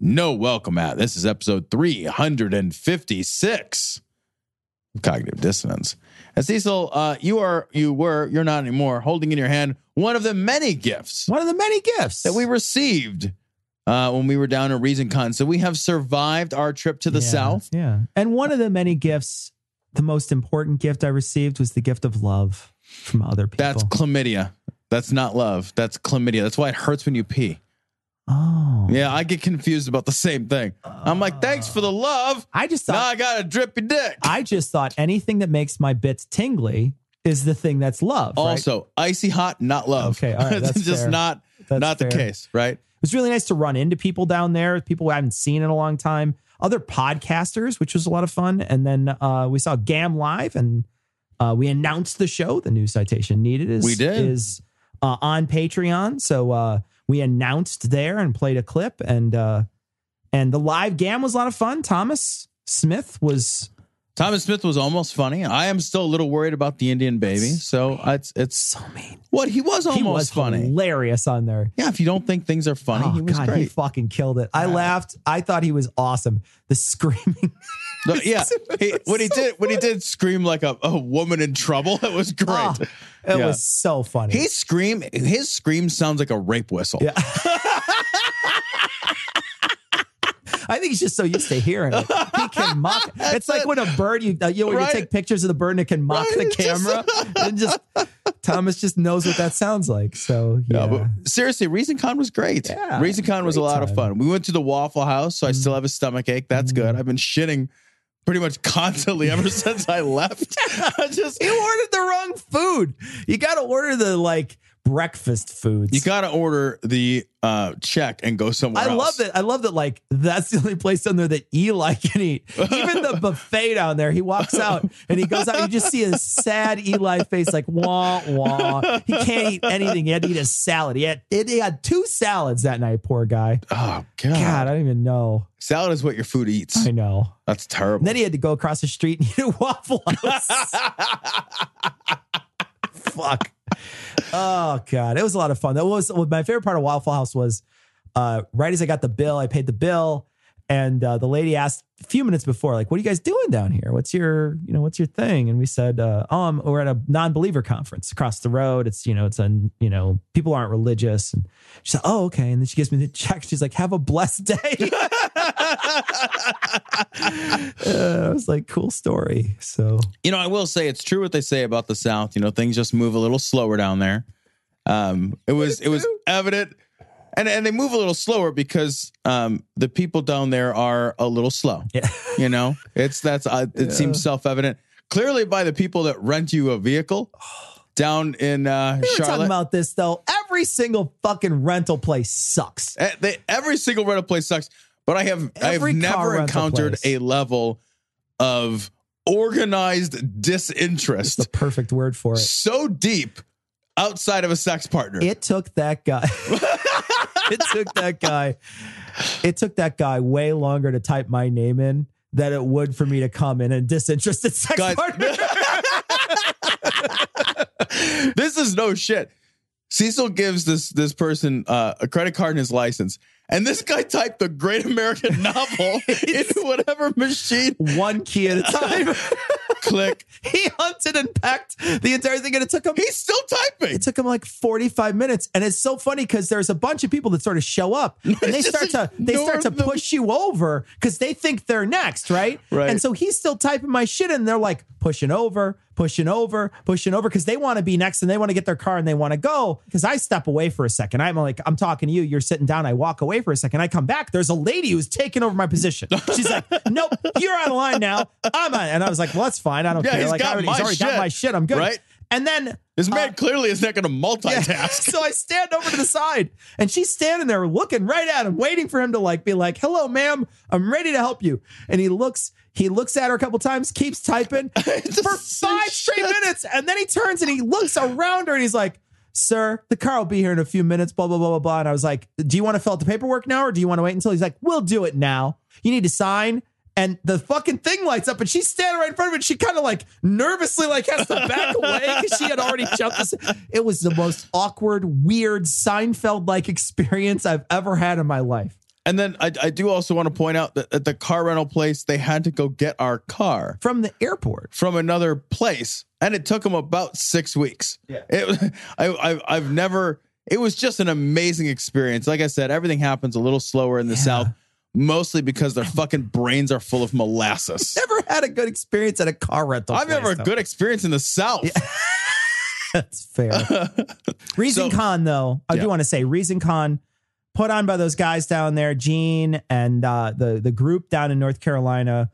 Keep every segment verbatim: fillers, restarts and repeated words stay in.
no welcome at. This is episode three hundred fifty-six of Cognitive Dissonance. And Cecil, uh, you are, you were, you're not anymore, holding in your hand one of the many gifts. One of the many gifts that we received uh, when we were down at ReasonCon. So we have survived our trip to the yeah, South. Yeah. And one of the many gifts, the most important gift I received was the gift of love from other people. That's chlamydia. That's not love. That's chlamydia. That's why it hurts when you pee. Oh. Yeah, I get confused about the same thing. Uh, I'm like, thanks for the love. I just thought, now I got a drippy dick. I just thought anything that makes my bits tingly is the thing that's love. Also, right? Icy hot, not love. Okay, all right, that's just fair. not that's not fair. The case, right? It was really nice to run into people down there, people I haven't seen in a long time, other podcasters, which was a lot of fun. And then uh, we saw G A M Live, and uh, we announced the show. The new Citation Needed is we did. is uh, on Patreon, so. Uh, We announced there and played a clip, and uh, and the live G A M was a lot of fun. Thomas Smith was Thomas Smith was almost funny. I am still a little worried about the Indian baby, so, so it's it's so mean. What he was almost he was funny, hilarious on there. Yeah, if you don't think things are funny, oh, he was God, great. He fucking killed it. I yeah. laughed. I thought he was awesome. The screaming. No, yeah, he, when he so did funny. when he did scream like a, a woman in trouble, it was great. Oh, it yeah. was so funny. He scream. His scream sounds like a rape whistle. Yeah. I think he's just so used to hearing it. He can mock. It's like it. when a bird, you you, know, right. you take pictures of the bird and it can mock right. the camera. And just Thomas just knows what that sounds like. So yeah. No, but seriously, ReasonCon was great. Yeah, ReasonCon was a lot time. of fun. We went to the Waffle House, so I still have a stomach ache. That's mm. good. I've been shitting pretty much constantly ever since I left. I just you ordered the wrong food. You got to order the like breakfast foods. You got to order the uh, check and go somewhere I else. I love it. I love that. Like that's the only place down there that Eli can eat. Even the buffet down there, he walks out and he goes out. And you just see a sad Eli face like wah, wah. He can't eat anything. He had to eat a salad. He had, it, he had two salads that night. Poor guy. Oh God. God, I don't even know. Salad is what your food eats. I know. That's terrible. And then he had to go across the street and eat a Waffle House. Fuck. Oh, God. It was a lot of fun. That was my favorite part of Waffle House was uh, right as I got the bill, I paid the bill. And uh, the lady asked a few minutes before, like, what are you guys doing down here? What's your, you know, what's your thing? And we said, uh, oh, I'm, we're at a non-believer conference across the road. It's, you know, it's a, you know, people aren't religious. And she said, oh, okay. And then she gives me the check. She's like, have a blessed day. uh, I was like, cool story. So, you know, I will say it's true what they say about the South. You know, things just move a little slower down there. Um, it was, it was evident. And and they move a little slower because um, the people down there are a little slow. Yeah. You know, it's that's uh, it yeah. seems self-evident clearly by the people that rent you a vehicle down in uh, we Charlotte. We were talking about this though. Every single fucking rental place sucks. Uh, they, every single rental place sucks. But I have every I've never encountered place. a level of organized disinterest. That's the perfect word for it. So deep. outside of a sex partner. It took that guy. It took that guy. It took that guy way longer to type my name in than it would for me to come in a disinterested sex guys. partner. This is no shit. Cecil gives this this person uh, a credit card and his license. And this guy typed the Great American Novel into whatever machine. One key at a time. Click. He hunted and packed the entire thing, and it took him. He's still typing. It took him like forty-five minutes, and it's so funny because there's a bunch of people that sort of show up, and they start to they start to push you over because they think they're next, right? Right. And so he's still typing my shit, and they're like pushing over, pushing over, pushing over because they want to be next, and they want to get their car, and they want to go. Because I step away for a second, I'm like, I'm talking to you, you're sitting down, I walk away for a second, I come back, there's a lady who's taking over my position. She's like, nope, you're out of line now. I'm on, and I was like, well, that's fine. I don't yeah, care. He's, like, got I already, he's already shit. got my shit. I'm good. Right? And then this man uh, clearly is not going to multitask. Yeah. So I stand over to the side, and she's standing there looking right at him, waiting for him to like be like, "Hello, ma'am, I'm ready to help you." And he looks, he looks at her a couple times, keeps typing for five straight minutes, and then he turns and he looks around her, and he's like, "Sir, the car will be here in a few minutes." Blah blah blah blah blah. And I was like, "Do you want to fill out the paperwork now, or do you want to wait until?" He's like, "We'll do it now. You need to sign." And the fucking thing lights up, and she's standing right in front of it. She kind of like nervously like has to back away because she had already jumped. This. It was the most awkward, weird Seinfeld-like experience I've ever had in my life. And then I, I do also want to point out that at the car rental place, they had to go get our car from the airport from another place, and it took them about six weeks. Yeah, it, I, I, I've never. It was just an amazing experience. Like I said, everything happens a little slower in the yeah. South. Mostly because their fucking brains are full of molasses. I've never had a good experience at a car rental. I've never had a good experience in the South. Yeah. That's fair. ReasonCon, so, though, I yeah. do want to say ReasonCon put on by those guys down there, Gene and uh, the, the group down in North Carolina.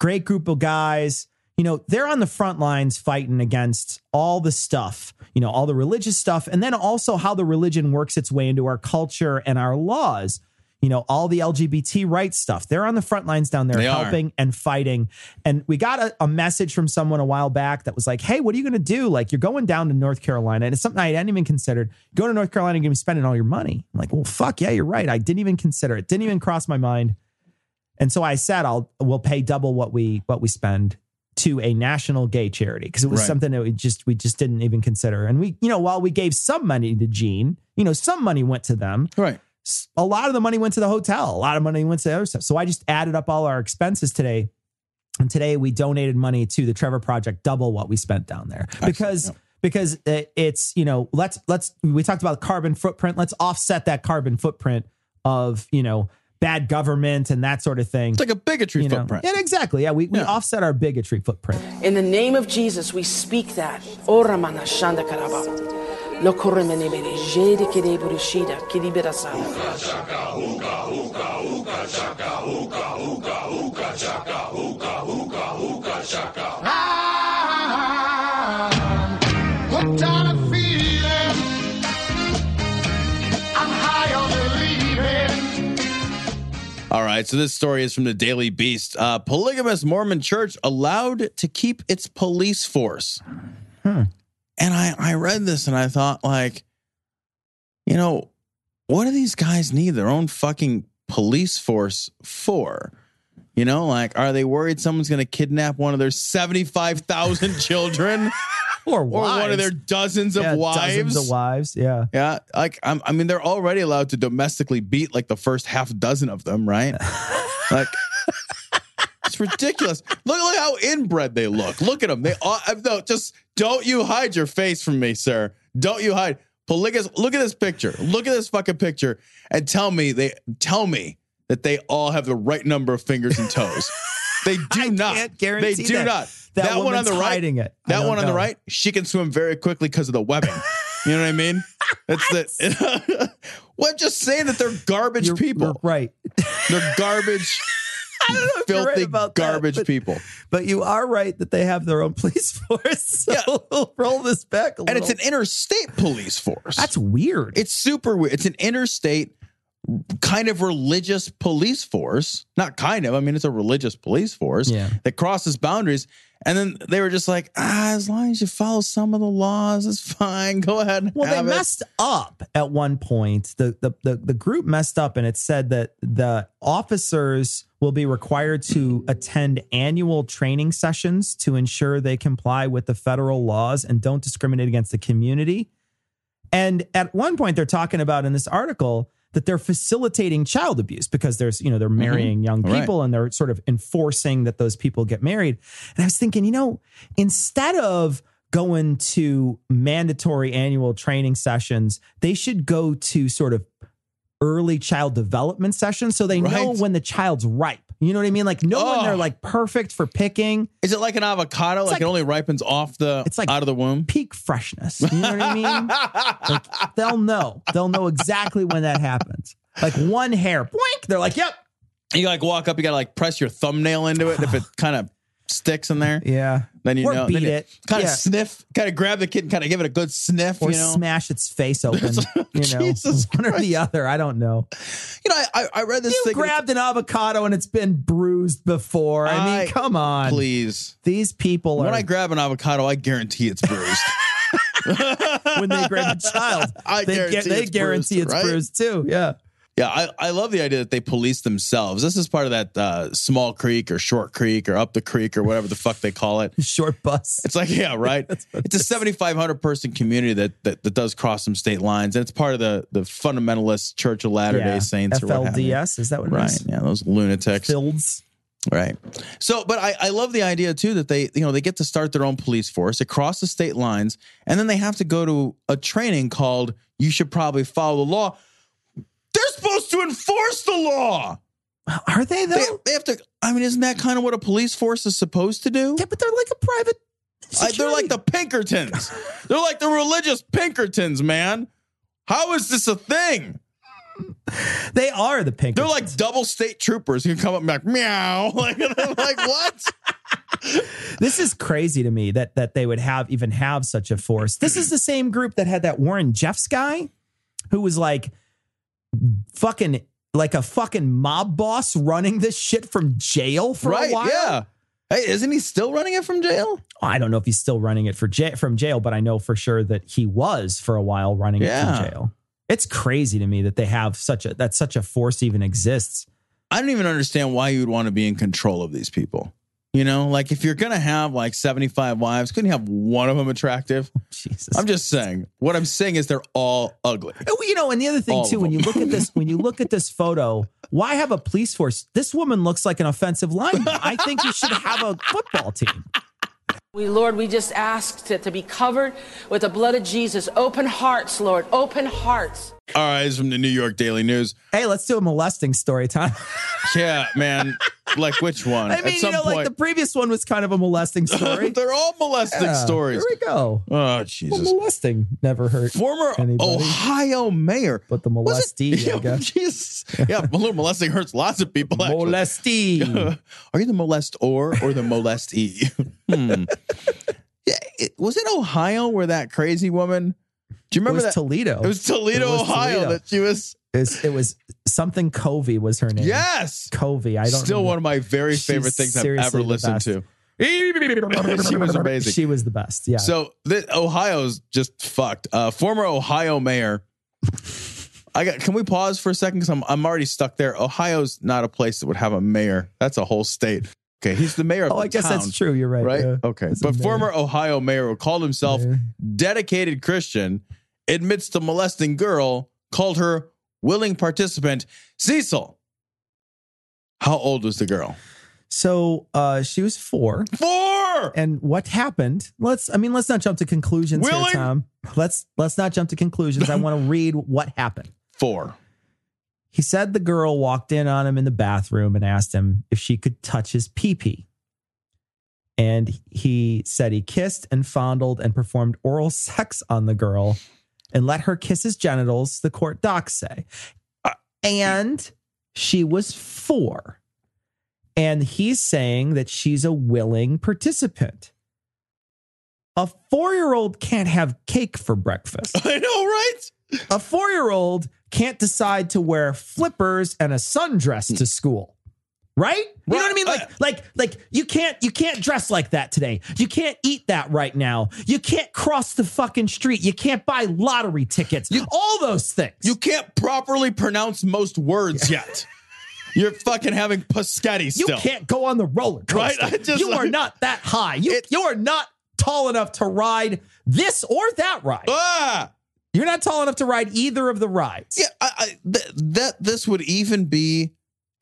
Great group of guys. You know, they're on the front lines fighting against all the stuff, you know, all the religious stuff. And then also how the religion works its way into our culture and our laws. You know, all the L G B T rights stuff. They're on the front lines down there they helping are. and fighting. And we got a, a message from someone a while back that was like, hey, what are you going to do? Like, you're going down to North Carolina. And it's something I hadn't even considered. Go to North Carolina and you're going to be spending all your money. I'm like, well, fuck, yeah, you're right. I didn't even consider it. Didn't even cross my mind. And so I said, I'll we'll pay double what we what we spend to a national gay charity because it was right. something that we just we just didn't even consider. And we, you know, while we gave some money to Gene, you know, some money went to them. Right. A lot of the money went to the hotel. A lot of money went to the other stuff. So I just added up all our expenses today. And today we donated money to the Trevor Project, double what we spent down there. Because, Excellent. because it's, you know, let's, let's, we talked about carbon footprint. Let's offset that carbon footprint of, you know, bad government and that sort of thing. It's like a bigotry you know? footprint. Yeah, exactly. Yeah, we, we yeah. offset our bigotry footprint. In the name of Jesus, we speak that. I'm All right, so this story is from the Daily Beast. Uh, polygamous Mormon church allowed to keep its police force. Hmm. And I, I read this and I thought, like, you know, what do these guys need their own fucking police force for? You know, like, are they worried someone's going to kidnap one of their seventy-five thousand children? Or, or one of their dozens yeah, of wives. Dozens of wives, yeah. Yeah, like, I'm, I mean, they're already allowed to domestically beat, like, the first half dozen of them, right? Like, it's ridiculous. Look, look how inbred they look. Look at them. They all, no, just don't you hide your face from me, sir. Don't you hide. Polygamous, look at this picture. Look at this fucking picture and tell me, they tell me that they all have the right number of fingers and toes. They do I not. Can't guarantee they do that. not. That, that one on the right, it. that one on know. the right, she can swim very quickly because of the webbing. You know what I mean? That's the. Well, I'm just saying that they're garbage you're, people, you're right? They're garbage. I don't know if filthy, you're right about garbage that, but, people. But you are right that they have their own police force. So yeah. We'll roll this back a and little. And it's an interstate police force. That's weird. It's super weird. It's an interstate kind of religious police force, not kind of, I mean, it's a religious police force yeah. that crosses boundaries. And then they were just like, ah, as long as you follow some of the laws, it's fine. Go ahead. And well, have they it. messed up at one point. The, the the the group messed up, and it said that the officers will be required to attend annual training sessions to ensure they comply with the federal laws and don't discriminate against the community. And at one point, they're talking about in this article that they're facilitating child abuse because there's, you know, they're marrying mm-hmm. young people right. and they're sort of enforcing that those people get married. And I was thinking, you know, instead of going to mandatory annual training sessions, they should go to sort of early child development sessions so they right. know when the child's ripe. You know what I mean? Like, no oh. one, they're like perfect for picking. Is it like an avocado? Like, like it only ripens off the, it's like out of the womb? Peak freshness. You know what I mean? Like, they'll know. They'll know exactly when that happens. Like one hair, boink. They're like, yep. You like walk up, you got to like press your thumbnail into it. And if it kind of sticks in there. Yeah. Then you or know. Beat you it. Kind of yeah. sniff. Kind of grab the kid and kind of give it a good sniff. Or you know? Smash its face open. You know, Jesus one Christ. Or the other. I don't know. You know, I, I read this you thing. You grabbed an avocado and it's been bruised before. I, I mean, come on. Please. These people when are. When I grab an avocado, I guarantee it's bruised. When they grab a child, I they guarantee, get, they it's, guarantee bruised, it's right? bruised too. Yeah. Yeah, I, I love the idea that they police themselves. This is part of that uh, small creek or short creek or up the creek or whatever the fuck they call it. Short bus. It's like, yeah, right. It's a seventy-five hundred person community that, that that does cross some state lines. And it's part of the, the fundamentalist Church of Latter-day yeah. Saints. F L D S, is that what it right. is? Right, yeah, those lunatics. Filds. Right. So, but I, I love the idea, too, that they, you know, they get to start their own police force across the state lines. And then they have to go to a training called You Should Probably Follow the Law. They're supposed to enforce the law. Are they, though? They, they have to. I mean, isn't that kind of what a police force is supposed to do? Yeah, but they're like a private security. I, they're like the Pinkertons. They're like the religious Pinkertons, man. How is this a thing? They are the Pinkertons. They're like double state troopers who come up and be like, meow. Like, they're like, what? This is crazy to me that that they would have even have such a force. This is the same group that had that Warren Jeffs guy who was like, fucking like a fucking mob boss running this shit from jail for right, a while. Yeah. Hey, isn't he still running it from jail? I don't know if he's still running it for j- from jail, but I know for sure that he was for a while running yeah. it from jail. It's crazy to me that they have such a, that such a force even exists. I don't even understand why you would want to be in control of these people. You know, like if you're going to have like seventy-five wives, couldn't you have one of them attractive? Jesus. I'm just saying. What I'm saying is they're all ugly. You know, and the other thing all too, when you look at this, when you look at this photo, why have a police force? This woman looks like an offensive lineman. I think you should have a football team. We, Lord, we just asked to, to be covered with the blood of Jesus. Open hearts, Lord. Open hearts. All right, it's from the New York Daily News. Hey, let's do a molesting story time. Yeah, man. Like which one? I mean, you know, point, like the previous one was kind of a molesting story. They're all molesting yeah, stories. Here we go. Oh, Jesus. Well, molesting never hurt Former anybody. Ohio mayor. But the molestee, yeah, I guess. Jesus. Yeah, a little molesting hurts lots of people. Molestee. Are you the molestor or the molestee? hmm. Yeah, it, was it Ohio where that crazy woman... Do you remember it was that? Toledo. It was Toledo, it was Ohio Toledo. That she was... It was, it was something Covey was her name. Yes. Covey. I don't Still remember. One of my very favorite She's things I've ever listened best. To. She was amazing. She was the best. Yeah. So this, Ohio's just fucked. Uh, former Ohio mayor. I got. Can we pause for a second? Because I'm, I'm already stuck there. Ohio's not a place that would have a mayor. That's a whole state. Okay. He's the mayor of oh, the I guess town, that's true. You're right. Right? Yeah. Okay. That's but former Ohio mayor who called himself mayor. Dedicated Christian admits to molesting girl, called her willing participant. Cecil, how old was the girl? So uh, she was four. Four. And what happened? Let's. I mean, let's not jump to conclusions willing? here, Tom. Let's let's not jump to conclusions. I want to read what happened. Four. He said the girl walked in on him in the bathroom and asked him if she could touch his pee-pee. And he said he kissed and fondled and performed oral sex on the girl and let her kiss his genitals, the court docs say. And she was four. And he's saying that she's a willing participant. A four-year-old can't have cake for breakfast. I know, right? A four-year-old can't decide to wear flippers and a sundress to school. Right? You know what I mean? Like, like, like you can't, you can't dress like that today. You can't eat that right now. You can't cross the fucking street. You can't buy lottery tickets. You, all those things. You can't properly pronounce most words yet. You're fucking having Paschetti still. You can't go on the roller coaster. Right? I just, you like, are not that high. You, it, you are not tall enough to ride this or that ride. Ah! You're not tall enough to ride either of the rides. Yeah, I, I, th- that this would even be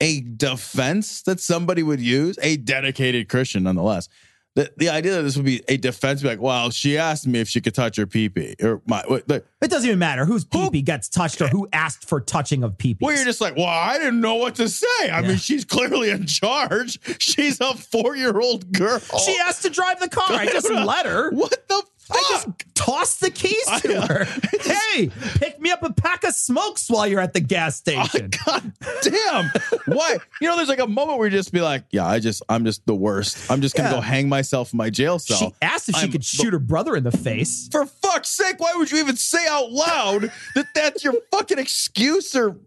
a defense that somebody would use, a dedicated Christian nonetheless. The, the idea that this would be a defense, be like, well, she asked me if she could touch her pee-pee. Or my, the, it doesn't even matter whose pee-pee who, gets touched or who asked for touching of pee-pee. Well, you're just like, well, I didn't know what to say. I yeah. mean, she's clearly in charge. She's a four-year-old girl. She asked to drive the car. I just let her. What the fuck? I just tossed the keys to I, her. I just, hey, pick me up a pack of smokes while you're at the gas station. Oh, God damn. Why? You know, there's like a moment where you just be like, yeah, I just, I'm just the worst. I'm just going to yeah. go hang myself in my jail cell. She asked if I'm, she could shoot her brother in the face. For fuck's sake, why would you even say out loud that that's your fucking excuse or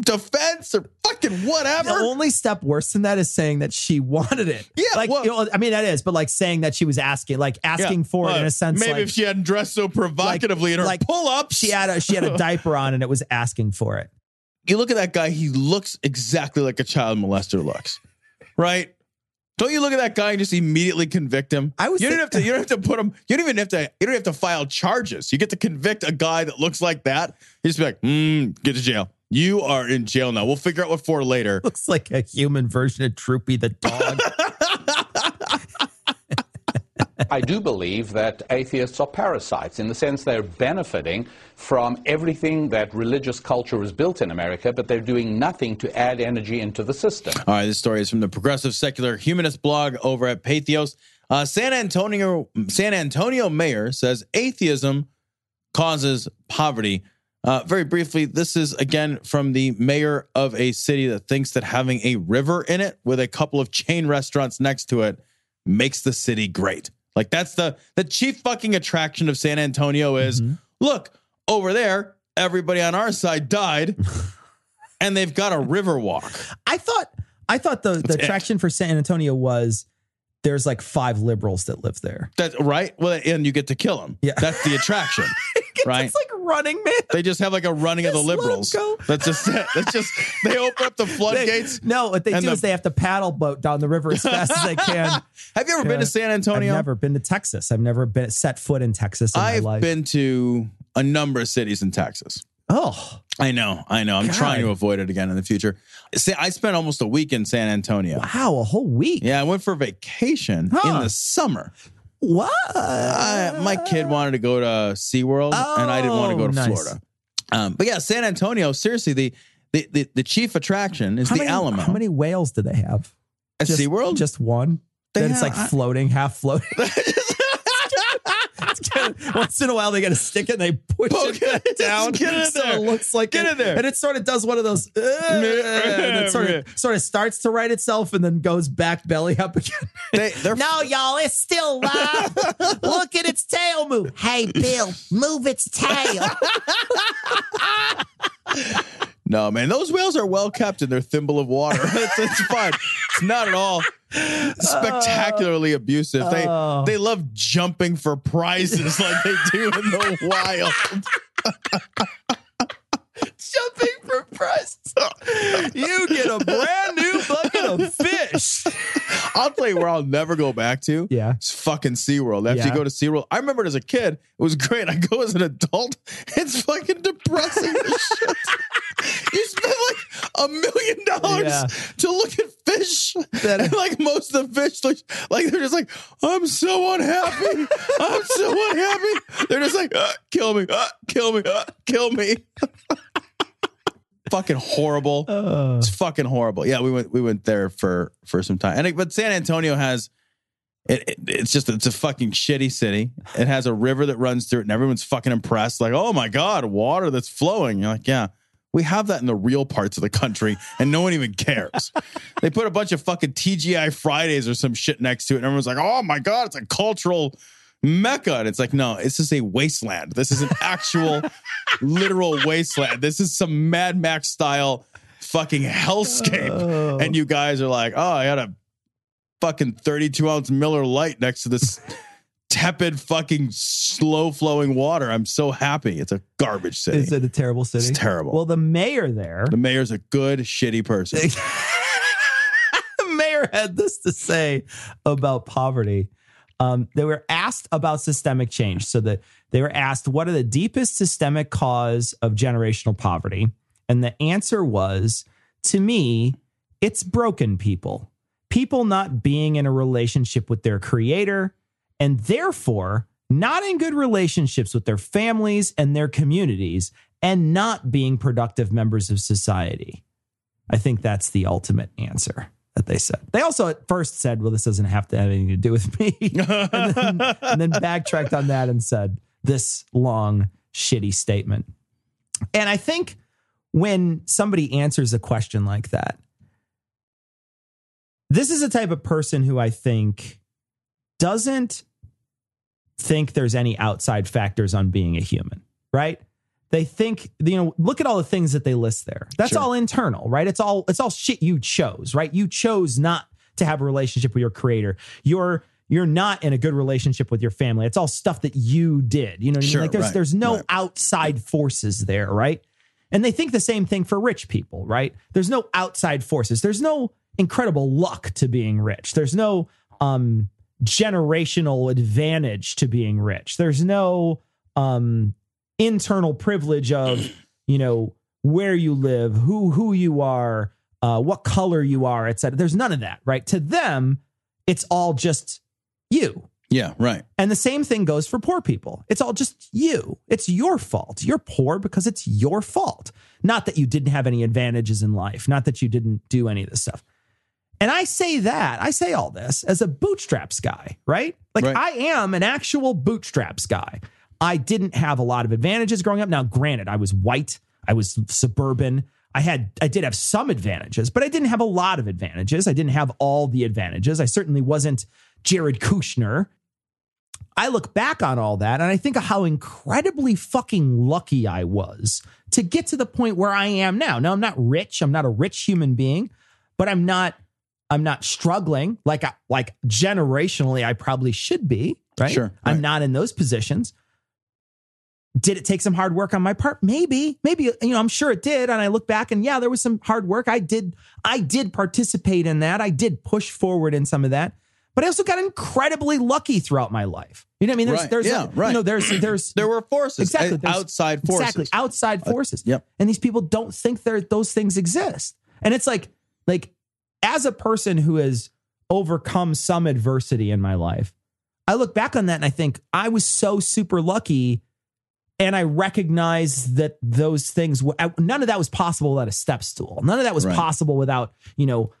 defense or fucking whatever? The only step worse than that is saying that she wanted it. Yeah, like, well, you know, I mean, that is, but like saying that she was asking, like asking yeah, for well, it in a sense. Maybe like, if she hadn't dressed so provocatively like, in her like pull-ups, she had a, she had a diaper on and it was asking for it. You look at that guy; he looks exactly like a child molester looks, right? Don't you look at that guy and just immediately convict him? I was. You don't have to. You don't have to put him. You don't even have to. You don't have to file charges. You get to convict a guy that looks like that. You just be like, mm, get to jail. You are in jail now. We'll figure out what for later. Looks like a human version of Droopy the dog. I do believe that atheists are parasites in the sense they're benefiting from everything that religious culture is built in America, but they're doing nothing to add energy into the system. All right, this story is from the Progressive Secular Humanist blog over at Patheos. Uh, San Antonio, San Antonio mayor says atheism causes poverty. Uh, very briefly, this is, again, from the mayor of a city that thinks that having a river in it with a couple of chain restaurants next to it makes the city great. Like, that's the, the chief fucking attraction of San Antonio is, mm-hmm. look, over there, everybody on our side died, and they've got a river walk. I thought I thought the, the attraction for San Antonio was there's like five liberals that live there. That's right. Well, and you get to kill them. Yeah. That's the attraction. Right? It's like Running Man. They just have like a running just of the liberals. That's just it. That's just, they open up the floodgates. They, no, what they do the, is they have to paddle boat down the river as fast as they can. Have you ever yeah. been to San Antonio? I've never been to Texas. I've never been set foot in Texas in I've my life. I've been to a number of cities in Texas. Oh, I know. I know. I'm God. trying to avoid it again in the future. I spent almost a week in San Antonio. Wow. A whole week. Yeah. I went for vacation huh. in the summer. What? I, my kid wanted to go to SeaWorld oh, and I didn't want to go to nice. Florida. Um, but yeah, San Antonio, seriously, the, the, the, the chief attraction is how the many, Alamo. How many whales do they have? At just, SeaWorld? Just one. They then have, it's like floating, half floating. Once in a while, they get a stick and they push it, it down. Get in so there. It looks like get it, in there. And it sort of does one of those. Uh, and it sort of sort of starts to right itself and then goes back belly up again. They, no, y'all, it's still live. Look at its tail move. Hey, Bill, move its tail. No, man, those whales are well kept in their thimble of water. It's, it's fine. It's not at all spectacularly uh, abusive. They uh, they love jumping for prizes like they do in the wild. Jumping for prizes. You get a brand new bucket of fish. I'll tell you where I'll never go back to. Yeah. It's fucking SeaWorld. After yeah. you go to SeaWorld, I remember it as a kid. It was great. I go as an adult. It's fucking depressing as shit. You spend like a million dollars yeah. to look at fish. That, and like most of the fish, like, like they're just like, I'm so unhappy. I'm so unhappy. They're just like, uh, kill me, uh, kill me, uh, kill me. Fucking horrible. Uh. It's fucking horrible. Yeah, we went we went there for for some time. And it, but San Antonio has it, it it's just it's a fucking shitty city. It has a river that runs through it and everyone's fucking impressed. Like, oh my God, water that's flowing. You're like, yeah. We have that in the real parts of the country and no one even cares. They put a bunch of fucking T G I Fridays or some shit next to it. And everyone's like, oh my God, it's a cultural mecca. And it's like, no, this is a wasteland. This is an actual literal wasteland. This is some Mad Max style fucking hellscape. Oh. And you guys are like, oh, I had a fucking thirty-two ounce Miller Lite next to this tepid fucking slow flowing water. I'm so happy. It's a garbage city. Is it a terrible city? It's terrible. Well, the mayor there. The mayor's a good, shitty person. The mayor had this to say about poverty. Um, they were asked about systemic change. So that they were asked, what are the deepest systemic cause of generational poverty? And the answer was, to me, it's broken people. People not being in a relationship with their creator, and therefore not in good relationships with their families and their communities, and not being productive members of society. I think that's the ultimate answer that they said. They also at first said, well, this doesn't have to have anything to do with me. and, then, and then backtracked on that and said this long, shitty statement. And I think when somebody answers a question like that, this is a type of person who I think doesn't think there's any outside factors on being a human, right? They think, you know, look at all the things that they list there. That's sure. all internal, right? It's all it's all shit you chose, right? You chose not to have a relationship with your creator. You're you're not in a good relationship with your family. It's all stuff that you did. You know what I mean? Sure, like there's right, there's no right. outside forces there, right? And they think the same thing for rich people, right? There's no outside forces. There's no incredible luck to being rich. There's no um, generational advantage to being rich. There's no um, internal privilege of, you know, where you live, who who you are, uh, what color you are, et cetera. There's none of that, right? To them, it's all just you. Yeah, right. And the same thing goes for poor people. It's all just you. It's your fault. You're poor because it's your fault. Not that you didn't have any advantages in life. Not that you didn't do any of this stuff. And I say that, I say all this as a bootstraps guy, right? Like right. I am an actual bootstraps guy. I didn't have a lot of advantages growing up. Now, granted, I was white. I was suburban. I had, I did have some advantages, but I didn't have a lot of advantages. I didn't have all the advantages. I certainly wasn't Jared Kushner. I look back on all that and I think of how incredibly fucking lucky I was to get to the point where I am now. Now, I'm not rich. I'm not a rich human being, but I'm not, I'm not struggling like, I, like generationally I probably should be, right? Sure, right. I'm not in those positions. Did it take some hard work on my part? Maybe, maybe, you know, I'm sure it did. And I look back and yeah, there was some hard work. I did, I did participate in that. I did push forward in some of that. But I also got incredibly lucky throughout my life. You know what I mean? There's, right. there's, yeah, a, right. you know, there's, there's, there were forces, exactly, outside forces, exactly, outside forces. Uh, yep. And these people don't think there those things exist. And it's like, like as a person who has overcome some adversity in my life, I look back on that and I think I was so super lucky. And I recognize that those things, were, none of that was possible without a step stool. None of that was right. possible without, you know,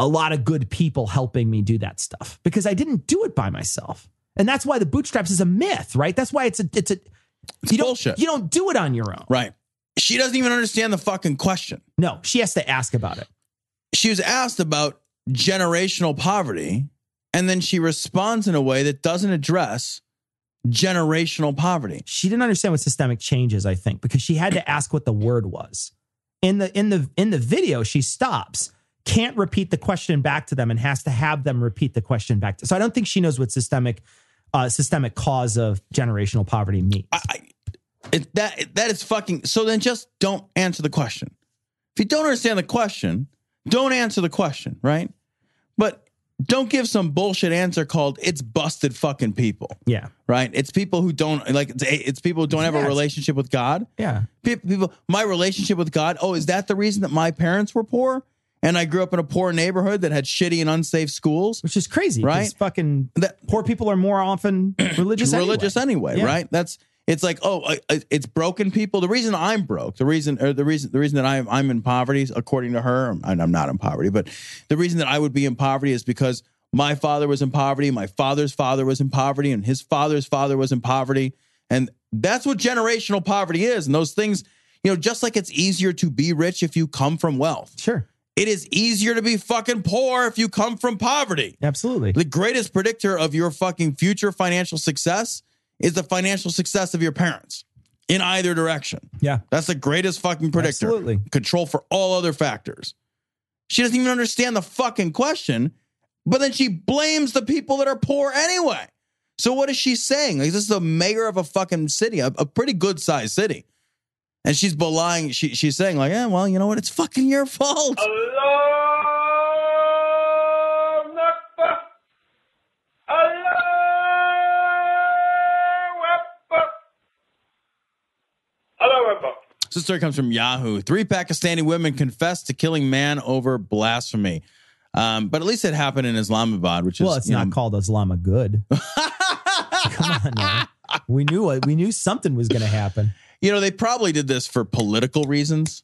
a lot of good people helping me do that stuff because I didn't do it by myself. And that's why the bootstraps is a myth, right? That's why it's a, it's a, it's you don't, bullshit. You don't do it on your own. Right. She doesn't even understand the fucking question. No, she has to ask about it. She was asked about generational poverty. And then she responds in a way that doesn't address generational poverty. She didn't understand what systemic change is, I think, because she had to ask what the word was. In the, in the, in the video, she stops, can't repeat the question back to them and has to have them repeat the question back to. So I don't think she knows what systemic, uh, systemic cause of generational poverty means. I, I, it, that that is fucking. So then just don't answer the question. If you don't understand the question, don't answer the question, right? But don't give some bullshit answer called it's busted fucking people. Yeah, right. It's people who don't like. It's, it's people who don't have yeah, a relationship with God. Yeah, people, people. My relationship with God. Oh, is that the reason that my parents were poor? And I grew up in a poor neighborhood that had shitty and unsafe schools. Which is crazy, right? Fucking that, poor people are more often religious anyway. Religious anyway, yeah. Right? That's, it's like, oh, it's broken people. The reason I'm broke, the reason or the reason the reason that I'm I'm in poverty, according to her, and I'm not in poverty, but the reason that I would be in poverty is because my father was in poverty, my father's father was in poverty, and his father's father was in poverty. And that's what generational poverty is. And those things, you know, just like it's easier to be rich if you come from wealth. Sure. It is easier to be fucking poor if you come from poverty. Absolutely. The greatest predictor of your fucking future financial success is the financial success of your parents. in either direction. Yeah. That's the greatest fucking predictor. Absolutely. Control for all other factors. She doesn't even understand the fucking question, but then she blames the people that are poor anyway. So what is she saying? Like, this is the mayor of a fucking city, a, a pretty good sized city. And she's belying, she, she's saying like, yeah, well, you know what? It's fucking your fault. Allahu Akbar. Allahu Akbar. Allahu Akbar. This story comes from Yahoo. Three Pakistani women confessed to killing man over blasphemy. Um, but at least it happened in Islamabad, which is... Well, it's not know, called Islamagad. Come on, man. We knew, we knew something was going to happen. You know, they probably did this for political reasons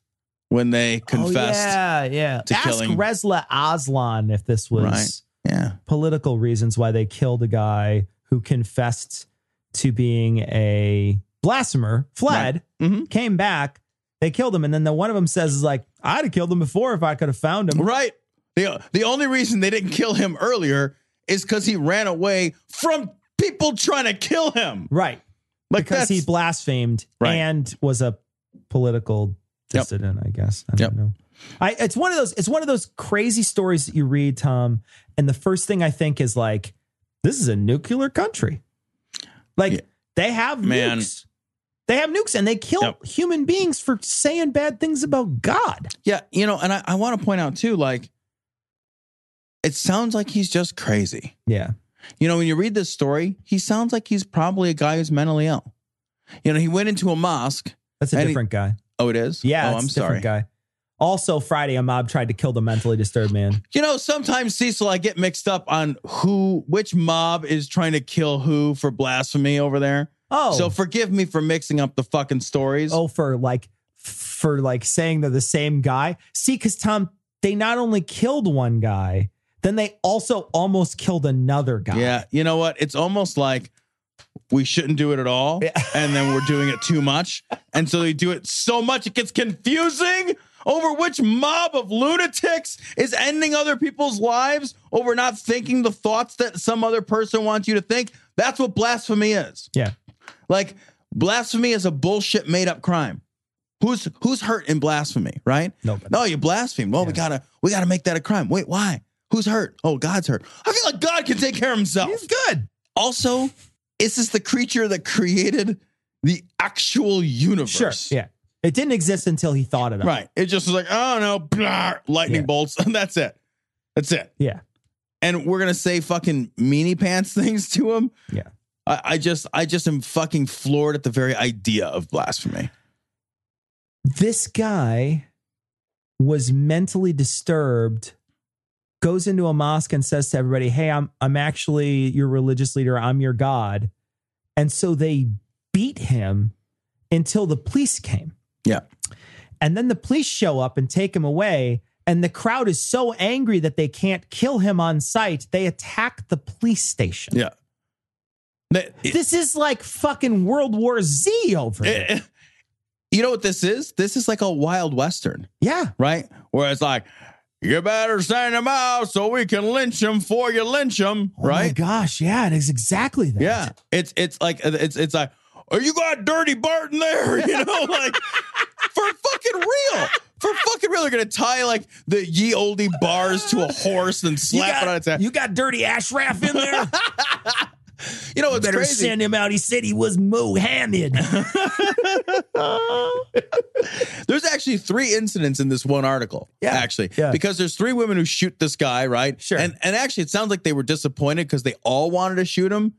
when they confessed. Oh, yeah, yeah. To Ask killing. Resla Aslan if this was right. yeah. political reasons why they killed a guy who confessed to being a blasphemer, fled, right. mm-hmm. came back, they killed him. And then the one of them says, is like, I'd have killed him before if I could have found him. Right. The, the only reason they didn't kill him earlier is because he ran away from people trying to kill him. Right. Like because he blasphemed right. and was a political dissident, yep. I guess. I don't yep. know. I, it's one of those, it's one of those crazy stories that you read, Tom. And the first thing I think is like, this is a nuclear country. Like yeah. they have Man. nukes. They have nukes and they kill yep. human beings for saying bad things about God. Yeah. You know, and I, I want to point out too, like, it sounds like he's just crazy. Yeah. You know, when you read this story, he sounds like he's probably a guy who's mentally ill. You know, he went into a mosque. That's a different he, guy. Oh, it is? Yeah. Oh, I'm sorry. Guy. Also, Friday, a mob tried to kill the mentally disturbed man. You know, sometimes, Cecil, I get mixed up on who, which mob is trying to kill who for blasphemy over there. Oh. So forgive me for mixing up the fucking stories. Oh, for like, for like saying they're the same guy. See, because Tom, they not only killed one guy, then they also almost killed another guy. Yeah. You know what? It's almost like we shouldn't do it at all. Yeah. And then we're doing it too much. And so they do it so much, it gets confusing over which mob of lunatics is ending other people's lives over not thinking the thoughts that some other person wants you to think. That's what blasphemy is. Yeah. Like blasphemy is a bullshit made up crime. Who's, who's hurt in blasphemy, right? Nobody. No, you blaspheme. Well, yeah. we gotta, we gotta make that a crime. Wait, why? Who's hurt? Oh, God's hurt. I feel like God can take care of himself. He's good. Also, is this the creature that created the actual universe? Sure, yeah. It didn't exist until he thought it up. Right. It just was like, oh, no, blah, lightning yeah. bolts. And that's it. That's it. Yeah. And we're going to say fucking meanie pants things to him. Yeah. I, I just, I just am fucking floored at the very idea of blasphemy. This guy was mentally disturbed, goes into a mosque and says to everybody, hey, I'm I'm actually your religious leader. I'm your God. And so they beat him until the police came. Yeah. And then the police show up and take him away. And the crowd is so angry that they can't kill him on sight. They attack the police station. Yeah. It, this is like fucking World War Z over it, here. It, you know what this is? This is like a Wild Western. Yeah. Right? Where it's like, you better send him out so we can lynch him for you lynch him, right? Oh my gosh, yeah, it is exactly that. Yeah, it's it's like it's it's like, oh, you got Dirty Bart in there, you know, like for fucking real, for fucking real, they're gonna tie like the ye olde bars to a horse and slap got, it on its head. You got Dirty Ashraf in there. You know what's better crazy? Better send him out. He said he was Mohammed. There's actually three incidents in this one article. Yeah, actually, yeah. Because there's three women who shoot this guy, right? Sure. And and actually, it sounds like they were disappointed because they all wanted to shoot him,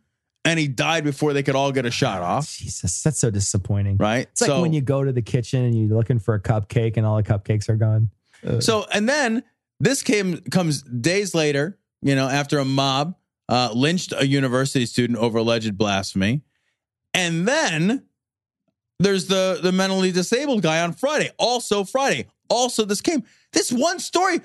and he died before they could all get a shot off. Jesus, that's so disappointing, right? It's so, like when you go to the kitchen and you're looking for a cupcake, and all the cupcakes are gone. Ugh. So, and then this came comes days later. You know, after a mob. Uh, lynched a university student over alleged blasphemy. And then there's the, the mentally disabled guy on Friday. Also Friday. Also this came. This one story.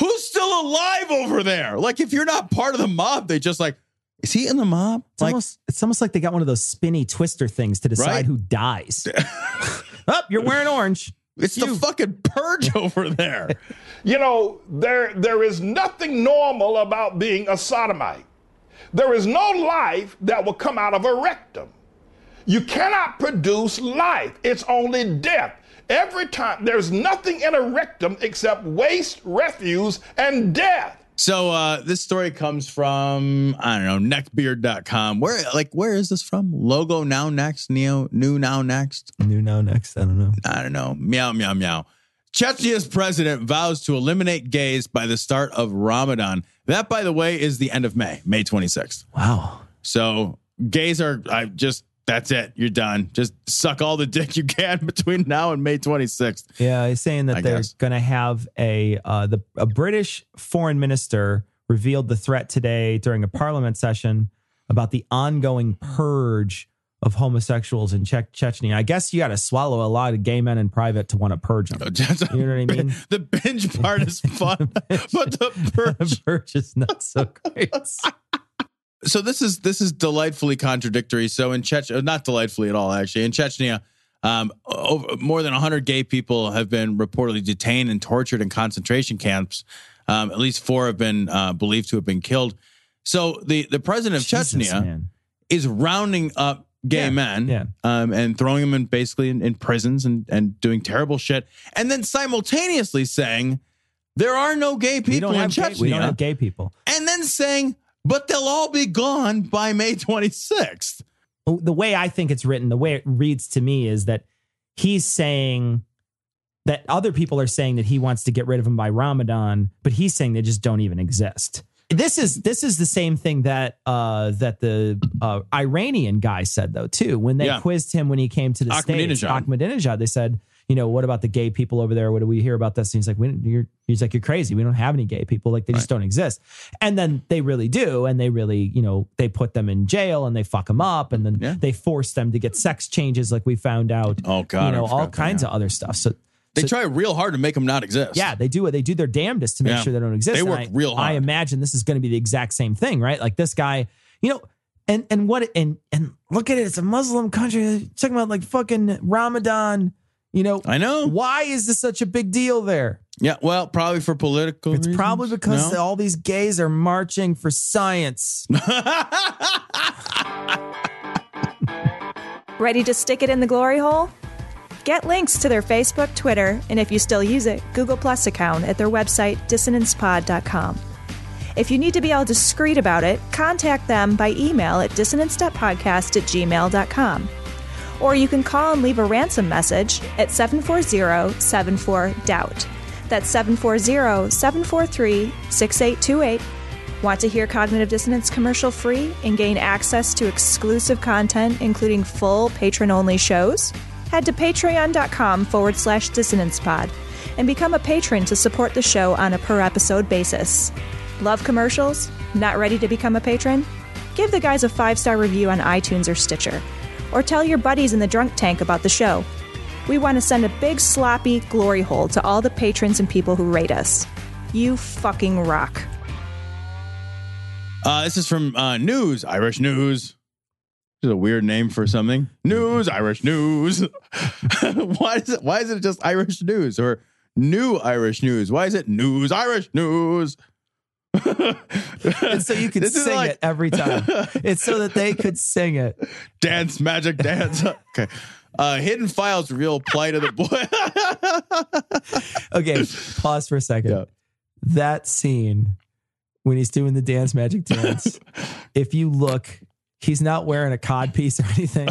Who's still alive over there? Like if you're not part of the mob, they just like, is he in the mob? It's, like, almost, it's almost like they got one of those spinny twister things to decide right? who dies. Oh, you're wearing orange. It's you. The fucking purge over there. You know, there there is nothing normal about being a sodomite. There is no life that will come out of a rectum. You cannot produce life. It's only death. Every time, there's nothing in a rectum except waste, refuse, and death. So uh, this story comes from, I don't know, neckbeard dot com. Where, like, where is this from? Logo Now Next, Neo, New Now Next. New Now Next, I don't know. I don't know. Meow, meow, meow. Chechnya's president vows to eliminate gays by the start of Ramadan. That, by the way, is the end of May, May twenty-sixth. Wow. So gays are, I just, that's it. You're done. Just suck all the dick you can between now and May twenty-sixth. Yeah, he's saying that I they're going to have a uh, the a British foreign minister revealed the threat today during a parliament session about the ongoing purge of homosexuals in che- Chechnya. I guess you got to swallow a lot of gay men in private to want to purge them. You know what I mean? The binge part is fun, but the purge. the purge is not so great. So this is this is delightfully contradictory. So in Chechnya, not delightfully at all, actually. In Chechnya, um, over, more than one hundred gay people have been reportedly detained and tortured in concentration camps. Um, at least four have been uh, believed to have been killed. So the, the president of Jesus, Chechnya man. is rounding up gay yeah, men yeah. Um, and throwing them in basically in, in prisons and, and doing terrible shit. And then simultaneously saying, there are no gay people in Chechnya. Gay, we don't have gay people. And then saying... but they'll all be gone by May twenty-sixth. The way I think it's written, the way it reads to me is that he's saying that other people are saying that he wants to get rid of them by Ramadan, but he's saying they just don't even exist. This is this is the same thing that uh, that the uh, Iranian guy said, though, too. When they yeah. quizzed him when he came to the Ahmadinejad. States, Ahmadinejad, they said, you know, what about the gay people over there? What do we hear about this? And he's like, we, you're, he's like, you're crazy. We don't have any gay people. Like, they just right. don't exist. And then they really do. And they really, you know, they put them in jail and they fuck them up. And then yeah. they force them to get sex changes. Like we found out, oh, God, you know, all kinds of other stuff. So they so, try real hard to make them not exist. Yeah, they do. They do their damnedest to make yeah. sure they don't exist. They work I, real hard. I imagine this is going to be the exact same thing, right? Like this guy, you know, and, and what, and, and look at it. It's a Muslim country. They're talking about like fucking Ramadan. You know, I know. Why is this such a big deal there? Yeah, well, probably for political It's reasons. Probably because no? all these gays are marching for science. Ready to stick it in the glory hole? Get links to their Facebook, Twitter, and if you still use it, Google Plus account at their website, dissonance pod dot com. If you need to be all discreet about it, contact them by email at dissonance dot podcast at gmail dot com. Or you can call and leave a ransom message at seven four zero, seven four, doubt. That's seven four zero, seven four three, six eight two eight. Want to hear Cognitive Dissonance commercial free and gain access to exclusive content, including full patron-only shows? Head to patreon.com forward slash dissonancepod and become a patron to support the show on a per-episode basis. Love commercials? Not ready to become a patron? Give the guys a five-star review on iTunes or Stitcher. Or tell your buddies in the drunk tank about the show. We want to send a big sloppy glory hole to all the patrons and people who rate us. You fucking rock. Uh, this is from uh, News, Irish News. This is a weird name for something. News, Irish News. Why is it? Why is it just Irish News or New Irish News? Why is it News, Irish News? And so you could this sing like, it every time. It's so that they could sing it. Dance, magic, dance. Okay. Uh, hidden files reveal plight of the boy. Okay, pause for a second. Yeah. That scene when he's doing the dance, magic, dance. If you look, he's not wearing a codpiece or anything,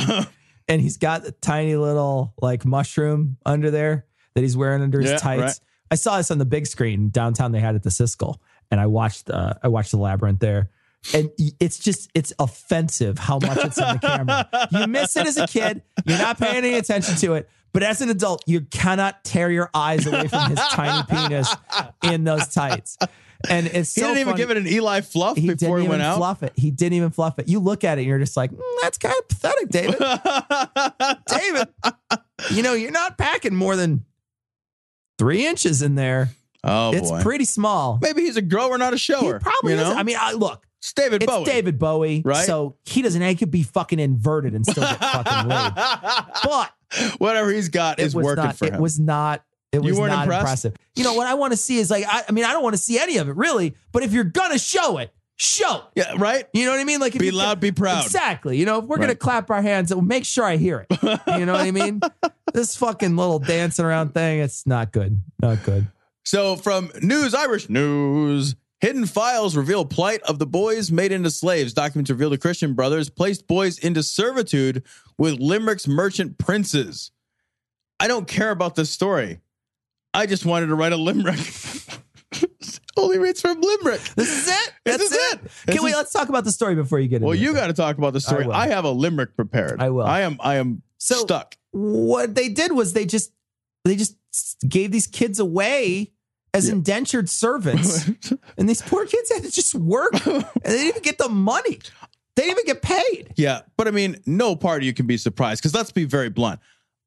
and he's got the tiny little like mushroom under there that he's wearing under his yeah, tights. Right. I saw this on the big screen downtown. They had it at the Siskel. And I watched, uh, I watched the Labyrinth there, and it's just, it's offensive how much it's on the camera. You miss it as a kid. You're not paying any attention to it, but as an adult, you cannot tear your eyes away from his tiny penis in those tights. And it's so he didn't even funny. Give it an Eli fluff he before he went out. Fluff it. He didn't even fluff it. You look at it, and you're just like, mm, that's kind of pathetic, David. David, you know, you're not packing more than three inches in there. Oh, it's boy. Pretty small. Maybe he's a grower, not a shower. He probably you know? Is. I mean, I, look, it's David it's Bowie. It's David Bowie, right? So he doesn't. He could be fucking inverted and still get fucking laid. But whatever he's got is working not, for him. It was not. It was not impressed? Impressive. You know what I want to see is like. I, I mean, I don't want to see any of it really. But if you're gonna show it, show. Yeah, right. You know what I mean? Like, if be you loud, can, be proud. Exactly. You know, if we're right. going to clap our hands, we'll make sure I hear it. You know what I mean? This fucking little dancing around thing, it's not good. Not good. So from News, Irish News, hidden files reveal plight of the boys made into slaves. Documents reveal the Christian brothers placed boys into servitude with Limerick's merchant princes. I don't care about this story. I just wanted to write a limerick. Only reads from Limerick. This is it. That's this is it. it. Can this we is... let's talk about the story before you get into it? Well, you got to talk about the story. I, I have a limerick prepared. I will. I am. I am so stuck. What they did was they just they just gave these kids away as yeah. indentured servants, and these poor kids had to just work, and they didn't even get the money. They didn't even get paid. Yeah, but I mean, no part of you can be surprised because let's be very blunt.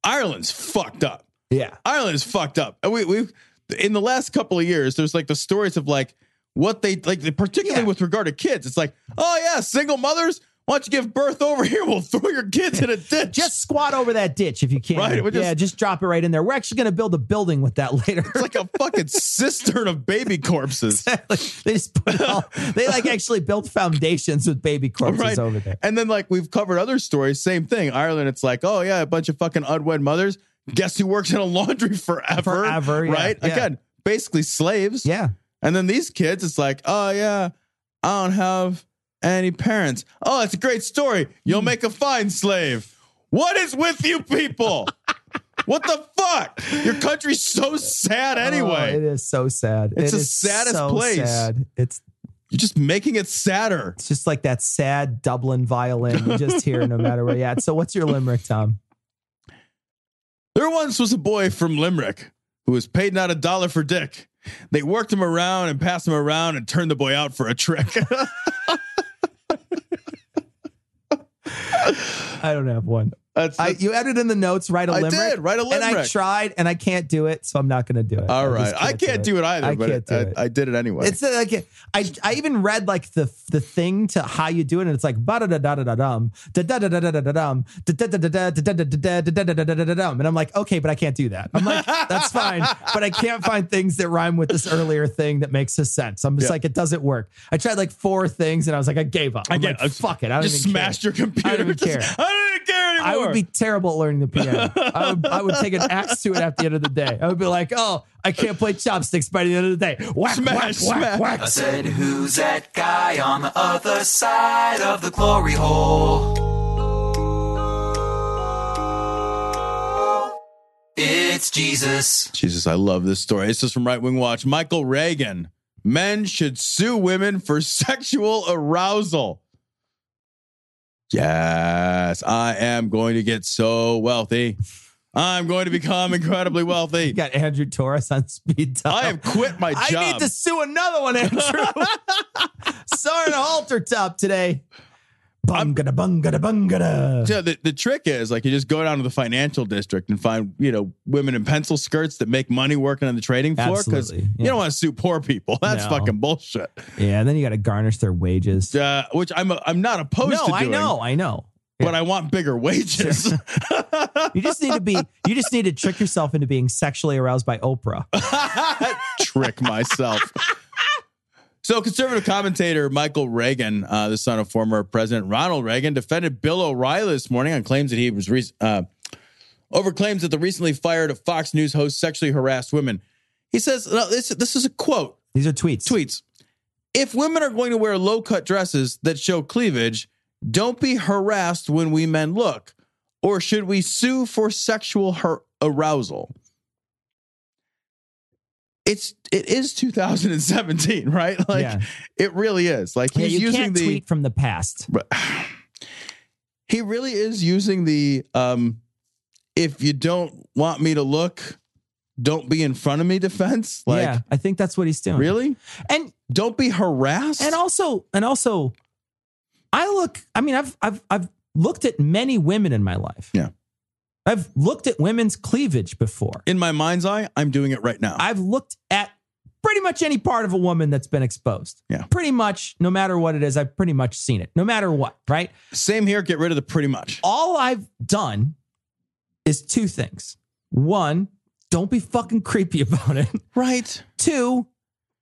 Ireland's fucked up. Yeah, Ireland is fucked up. We we've. In the last couple of years, there's like the stories of like what they like, particularly yeah. with regard to kids. It's like, oh, yeah, single mothers, why don't you give birth over here? We'll throw your kids in a ditch. Just squat over that ditch if you can. Right? Just, yeah, just drop it right in there. We're actually going to build a building with that later. It's like a fucking cistern of baby corpses. Exactly. They just put all, they like actually built foundations with baby corpses right. over there. And then like we've covered other stories. Same thing. Ireland, it's like, oh, yeah, a bunch of fucking unwed mothers. Guess who works in a laundry forever? Forever, yeah, right? Yeah. Again, basically slaves. Yeah. And then these kids, it's like, oh, yeah, I don't have any parents. Oh, that's a great story. You'll make a fine slave. What is with you people? What the fuck? Your country's so sad anyway. Oh, it is so sad. It's it the saddest so place. Sad. It's You're just making it sadder. It's just like that sad Dublin violin you just hear no matter where you're at. So what's your limerick, Tom? There once was a boy from Limerick who was paid not a dollar for dick. They worked him around and passed him around and turned the boy out for a trick. I don't have one. That's, that's, I, you added in the notes, write a limerick. I did, write a limerick. And I tried and I can't do it, so I'm not going to do it. All right. I, I can't do it, do it either, I but can't do I, it. I, I did it anyway. It's like, I, I even read like the the thing to how you do it, and it's like, da da da da da dum, da da da da da da dum, da da da da da da da da da da da dum. And I'm like, okay, but I can't do that. I'm like, that's fine, but I can't find things that rhyme with this earlier thing that makes a sense. I'm just like, it doesn't work. I tried like four things and I was like, I gave up. I get fuck it. I don't even care. Just smashed your computer. I don't even care. I don't even care anymore. I would be terrible at learning the piano. I would, I would take an axe to it at the end of the day. I would be like, oh, I can't play chopsticks by the end of the day. Whack, smash, whack, smash. Whack, whack. I said, who's that guy on the other side of the glory hole? It's Jesus. Jesus, I love this story. This is from Right Wing Watch. Michael Reagan. Men should sue women for sexual arousal. Yes, I am going to get so wealthy. I'm going to become incredibly wealthy. You got Andrew Torres on speed dial. I have quit my job. I need to sue another one, Andrew. Sorry, an halter top today. Bungada, bungada, bungada. So the, the trick is, like, you just go down to the financial district and find, you know, women in pencil skirts that make money working on the trading floor. Because yeah. you don't want to sue poor people. That's no. fucking bullshit. Yeah, and then you got to garnish their wages. Uh, which I'm a, I'm not opposed no, to doing. No, I know, I know. Yeah. But I want bigger wages. Sure. You just need to be, you just need to trick yourself into being sexually aroused by Oprah. Trick myself. So conservative commentator Michael Reagan, uh, the son of former President Ronald Reagan, defended Bill O'Reilly this morning on claims that he was re- uh, over claims that the recently fired Fox News host sexually harassed women. He says, no, this, this is a quote. These are tweets. Tweets. If women are going to wear low-cut dresses that show cleavage, don't be harassed when we men look. Or should we sue for sexual har- arousal? It's it is two thousand seventeen, right? Like yeah. it really is. Like he's yeah, you using can't the tweet from the past. He really is using the um, if you don't want me to look, don't be in front of me defense. Like yeah, I think that's what he's doing. Really? And don't be harassed. And also, and also, I look. I mean, I've I've I've looked at many women in my life. Yeah. I've looked at women's cleavage before. In my mind's eye, I'm doing it right now. I've looked at pretty much any part of a woman that's been exposed. Yeah. Pretty much, no matter what it is, I've pretty much seen it. No matter what, right? Same here, get rid of the pretty much. All I've done is two things. One, don't be fucking creepy about it. Right. Two,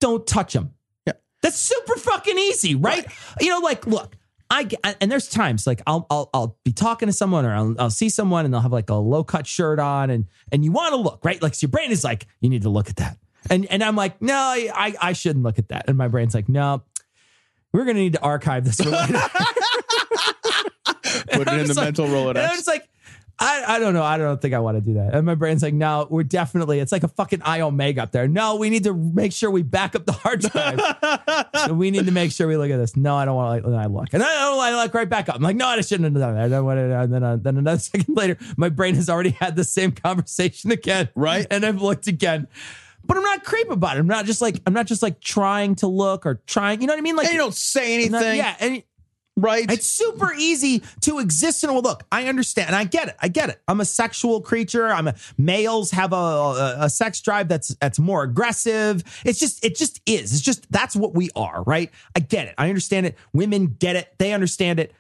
don't touch them. Yeah. That's super fucking easy, right? right? You know, like, look, I, and there's times like I'll, I'll, I'll be talking to someone or I'll, I'll see someone and they'll have like a low cut shirt on and, and you want to look, right? Like, so your brain is like, you need to look at that. And, and I'm like, no, I, I shouldn't look at that. And my brain's like, no, we're going to need to archive this. For later. Put it in the like, mental Rolodex. And I'm just like, I, I don't know. I don't think I want to do that. And my brain's like, no, we're definitely, it's like a fucking iOmega up there. No, we need to make sure we back up the hard drive. So we need to make sure we look at this. No, I don't want to. Like, I look. And I don't I look right back up. I'm like, no, I shouldn't have done that. I don't want to. And then, uh, then another second later, my brain has already had the same conversation again. Right. And I've looked again. But I'm not creep about it. I'm not just like, I'm not just like trying to look or trying, you know what I mean? Like, and you don't say anything. Not, yeah. And right. It's super easy to exist in a world. Look, I understand. And I get it. I get it. I'm a sexual creature. I'm a males have a, a, a sex drive. That's, that's more aggressive. It's just, it just is. It's just, that's what we are. Right. I get it. I understand it. Women get it. They understand it.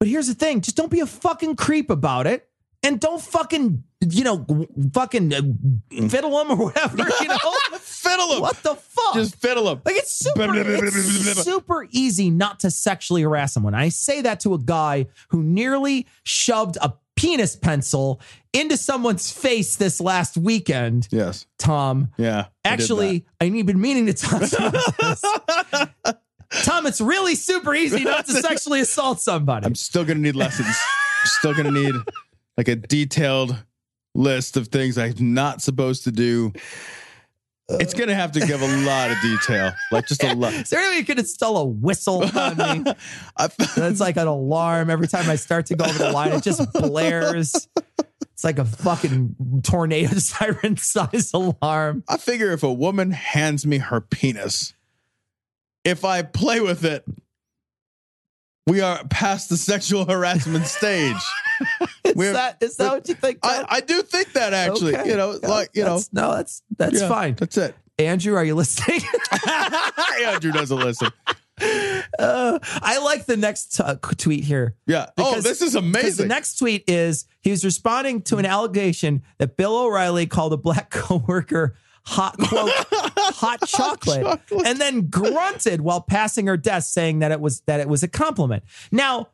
But here's the thing. Just don't be a fucking creep about it. And don't fucking, you know, fucking fiddle them or whatever, you know? Fiddle them. What the fuck? Just fiddle them. Like, it's super, it's super easy not to sexually harass someone. I say that to a guy who nearly shoved a penis pencil into someone's face this last weekend. Yes. Tom. Yeah. Actually, I ain't been meaning to talk about this. Tom, it's really super easy not to sexually assault somebody. I'm still going to need lessons. I'm still going to need... like a detailed list of things I'm not supposed to do. It's going to have to give a lot of detail. Like just a lot. Is there any way you could install a whistle on me? It's like an alarm. Every time I start to go over the line, it just blares. It's like a fucking tornado siren-sized alarm. I figure if a woman hands me her penis, if I play with it, we are past the sexual harassment stage. Is We're, that is that what you think? I, I do think that actually. Okay. You know, yeah, like you know, no, that's that's yeah, fine. That's it. Andrew, are you listening? Andrew doesn't listen. Uh, I like the next t- tweet here. Yeah. Because, oh, this is amazing. The next tweet is he was responding to an allegation that Bill O'Reilly called a black coworker hot quote hot chocolate, chocolate and then grunted while passing her desk, saying that it was that it was a compliment. Now,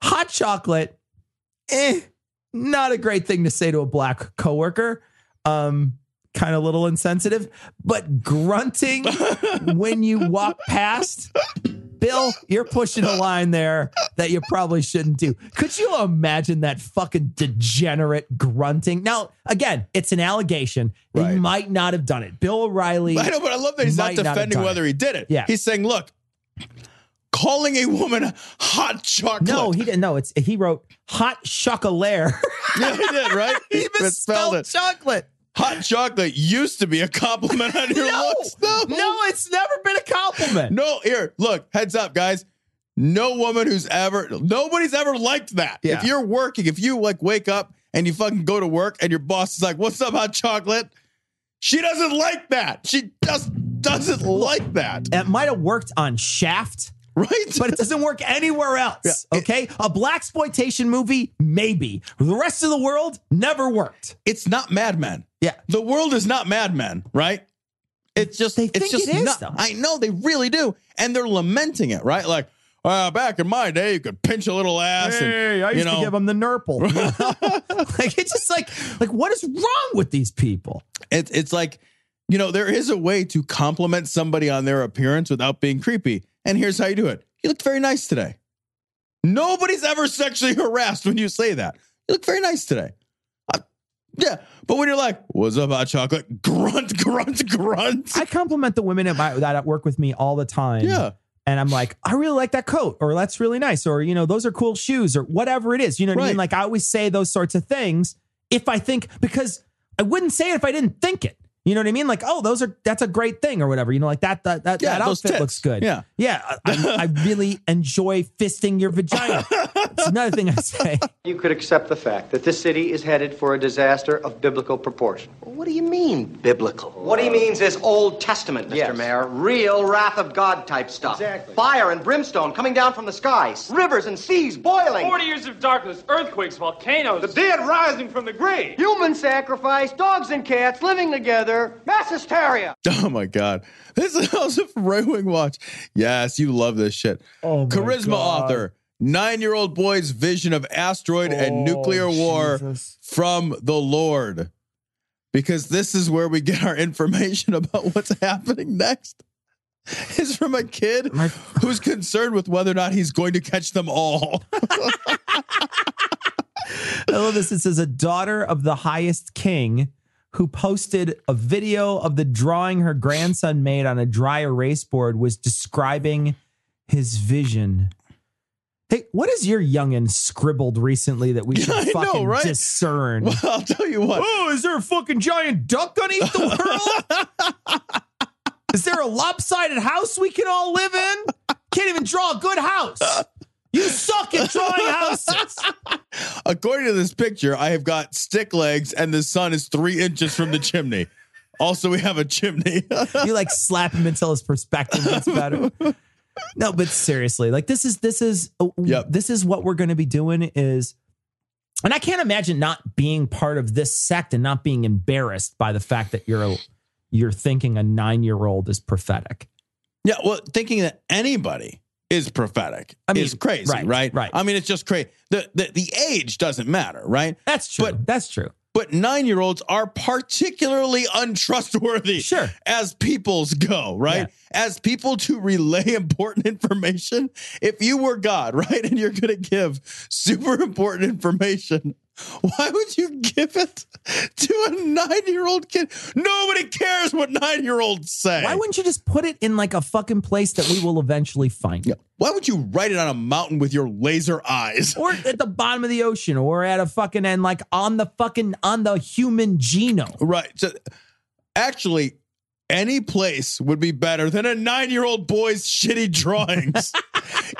hot chocolate. Eh, not a great thing to say to a black coworker. Um, kind of a little insensitive, but grunting when you walk past, Bill, you're pushing a line there that you probably shouldn't do. Could you imagine that fucking degenerate grunting? Now, again, it's an allegation. He right. might not have done it. Bill O'Reilly. I know, but I love that he's not defending not whether it. he did it. Yeah. He's saying, look, calling a woman hot chocolate. No, he didn't. No, it's he wrote hot chocolate. Yeah, he did, right? He misspelled it. Chocolate. Hot chocolate used to be a compliment on your no, looks. No, no, it's never been a compliment. No, here, look, heads up, guys. No woman who's ever, nobody's ever liked that. Yeah. If you're working, if you like wake up and you fucking go to work and your boss is like, "What's up, hot chocolate?" She doesn't like that. She just doesn't like that. It might have worked on Shaft. Right, but it doesn't work anywhere else. Yeah, okay, it, a blaxploitation movie, maybe. The rest of the world never worked. It's not Mad Men. Yeah, the world is not Mad Men. Right? It's just they think it's just it is, not, though. I know they really do, and they're lamenting it. Right? Like, uh, back in my day, you could pinch a little ass. Hey, and, I used you know, to give them the Nurple. You know? Like it's just like like what is wrong with these people? It's it's like you know there is a way to compliment somebody on their appearance without being creepy. And here's how you do it. You look very nice today. Nobody's ever sexually harassed when you say that. You look very nice today. I, yeah. But when you're like, what's up, hot chocolate? Grunt, grunt, grunt. I compliment the women at my, that work with me all the time. Yeah. And I'm like, I really like that coat, or that's really nice, or, you know, those are cool shoes, or whatever it is. You know what right. I mean? Like, I always say those sorts of things if I think, because I wouldn't say it if I didn't think it. You know what I mean? Like, oh, those are, that's a great thing or whatever. You know, like that, that, that, yeah, that outfit looks good. Yeah. Yeah. I, I really enjoy fisting your vagina. It's another thing I say. You could accept the fact that this city is headed for a disaster of biblical proportion. Well, what do you mean biblical? What he means is Old Testament, Mister Yes. Mayor. Real wrath of God type stuff. Exactly. Fire and brimstone coming down from the skies. Rivers and seas boiling. Forty years of darkness, earthquakes, volcanoes. The dead rising from the grave. Human sacrifice, dogs and cats living together. together. Mass hysteria. Oh, my God. This is also from Right Wing Watch. Yes, you love this shit. Oh, Charisma God. Author. Nine-year-old boy's vision of asteroid oh, and nuclear war Jesus. From the Lord. Because this is where we get our information about what's happening next. It's from a kid My- who's concerned with whether or not he's going to catch them all. I love this. It says a daughter of the highest king who posted a video of the drawing her grandson made on a dry erase board was describing his vision. Hey, what is your youngin' scribbled recently that we should yeah, fucking know, right? discern? Well, I'll tell you what. Oh, is there a fucking giant duck underneath the world? Is there a lopsided house we can all live in? Can't even draw a good house. You suck at drawing houses. According to this picture, I have got stick legs and the sun is three inches from the chimney. Also, we have a chimney. You like slap him until his perspective gets better. No, but seriously, like this is this is yep. this is what we're going to be doing is. And I can't imagine not being part of this sect and not being embarrassed by the fact that you're you're thinking a nine year old is prophetic. Yeah. Well, thinking that anybody is prophetic I mean, is crazy. Right, right. Right. I mean, it's just crazy. The, the the age doesn't matter. Right. That's true. But, That's true. But nine-year-olds are particularly untrustworthy sure. as peoples go, right? Yeah. As people to relay important information. If you were God, right, and you're going to give super important information, why would you give it to a nine-year-old kid? Nobody cares what nine-year-olds say. Why wouldn't you just put it in like a fucking place that we will eventually find? Yeah. Why would you write it on a mountain with your laser eyes? Or at the bottom of the ocean or at a fucking end, like on the fucking, on the human genome. Right. So actually, any place would be better than a nine-year-old boy's shitty drawings.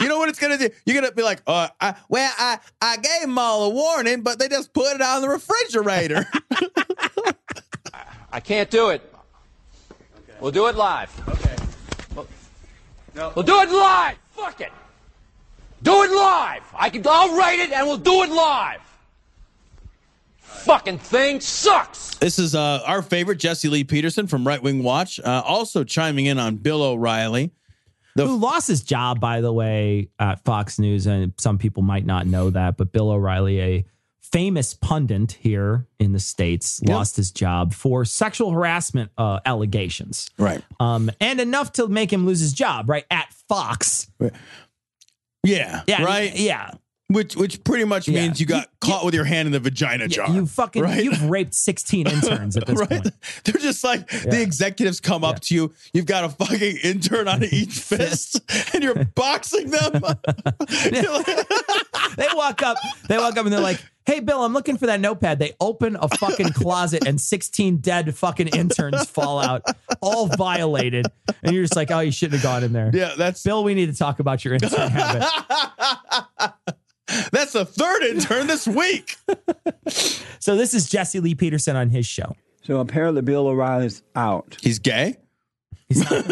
You know what it's going to do? You're going to be like, uh, I, well, I, I gave them all a warning, but they just put it on the refrigerator. I can't do it. Okay. We'll do it live. Okay. We'll, no. we'll do it live. Fuck it. Do it live. I can, I'll write it and we'll do it live. Fucking thing sucks. This is uh, our favorite, Jesse Lee Peterson from Right Wing Watch, uh, also chiming in on Bill O'Reilly. The Who lost his job, by the way, at Fox News, and some people might not know that, but Bill O'Reilly, a famous pundit here in the States, yep. lost his job for sexual harassment uh, allegations. Right. Um, and enough to make him lose his job, right, at Fox. Yeah, yeah right? Yeah. Which which pretty much means yeah. you got you, caught you, with your hand in the vagina jar. You fucking, right? You've raped sixteen interns at this right? point. They're just like, yeah. the executives come yeah. up to you. You've got a fucking intern on each fist and you're boxing them. You're like, they walk up, they walk up and they're like, hey, Bill, I'm looking for that notepad. They open a fucking closet and sixteen dead fucking interns fall out, all violated. And you're just like, oh, you shouldn't have gone in there. Yeah, that's Bill, we need to talk about your intern habit. That's the third intern this week. So this is Jesse Lee Peterson on his show. So apparently Bill O'Reilly's out. He's gay? He's not.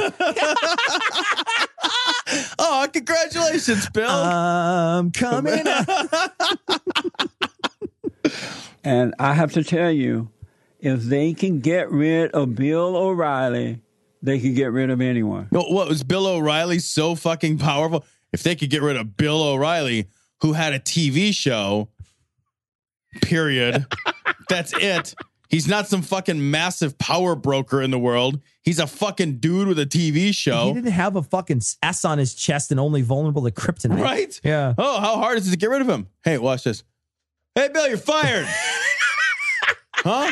Oh, congratulations, Bill. I'm coming out. And I have to tell you, if they can get rid of Bill O'Reilly, they can get rid of anyone. No, what was Bill O'Reilly so fucking powerful? If they could get rid of Bill O'Reilly, who had a T V show, period. That's it. He's not some fucking massive power broker in the world. He's a fucking dude with a T V show. He didn't have a fucking S on his chest and only vulnerable to kryptonite. Right? Yeah. Oh, how hard is it to get rid of him? Hey, watch this. Hey, Bill, you're fired. Huh?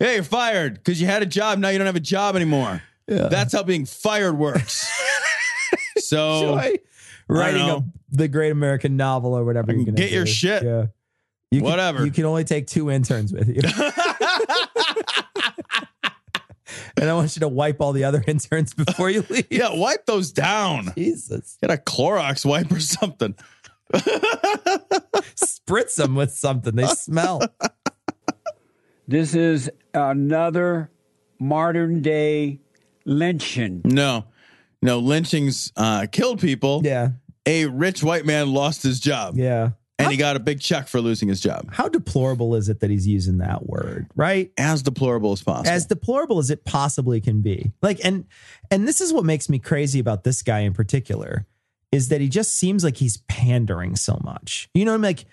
Hey, you're fired because you had a job. Now you don't have a job anymore. Yeah. That's how being fired works. So... Writing up the Great American Novel or whatever you're gonna get do. your shit. Yeah. You whatever. Can, you can only take two interns with you. And I want you to wipe all the other interns before you leave. Yeah, wipe those down. Jesus. Get a Clorox wipe or something. Spritz them with something. They smell. This is another modern day lynching. No. No, lynchings uh, killed people. Yeah. A rich white man lost his job. Yeah. And how, he got a big check for losing his job. How deplorable is it that he's using that word, right? As deplorable as possible. As deplorable as it possibly can be. Like, and and this is what makes me crazy about this guy in particular, is that he just seems like he's pandering so much. You know what I mean? Like,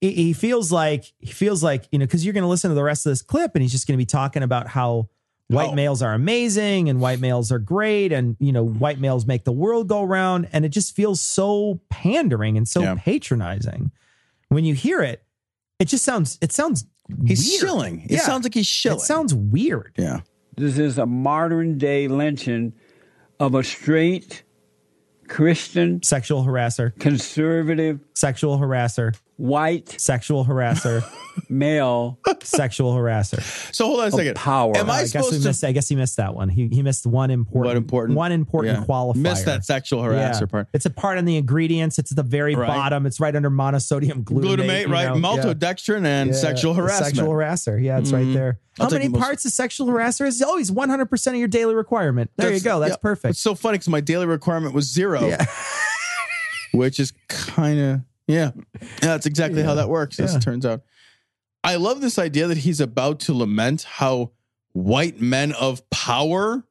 he feels like, he feels like, you know, because you're going to listen to the rest of this clip and he's just going to be talking about how white oh. males are amazing and white males are great. And, you know, white males make the world go round. And it just feels so pandering and so yeah. patronizing. When you hear it, it just sounds, it sounds he's weird. shilling. It yeah. sounds like he's shilling. It sounds weird. Yeah. This is a modern day lynching of a straight Christian sexual harasser, conservative sexual harasser, white sexual harasser, male sexual harasser. So hold on a second. Power. Am I, I supposed guess to? Missed, I guess he missed that one. He he missed one important, what important? one important yeah. qualifier. Missed that sexual harasser yeah. part. It's a part in the ingredients. It's at the very right. bottom. It's right under monosodium glutamate. Glutamate, right? You know? Maltodextrin yeah. and yeah. sexual harassment. Sexual harasser. Yeah, it's mm-hmm. right there. I'll How many most... parts of sexual harasser is always oh, one hundred percent of your daily requirement? There That's, you go. That's yeah. perfect. It's so funny because my daily requirement was zero, yeah. which is kind of. Yeah. yeah, that's exactly yeah. how that works, as yeah. it turns out. I love this idea that he's about to lament how white men of power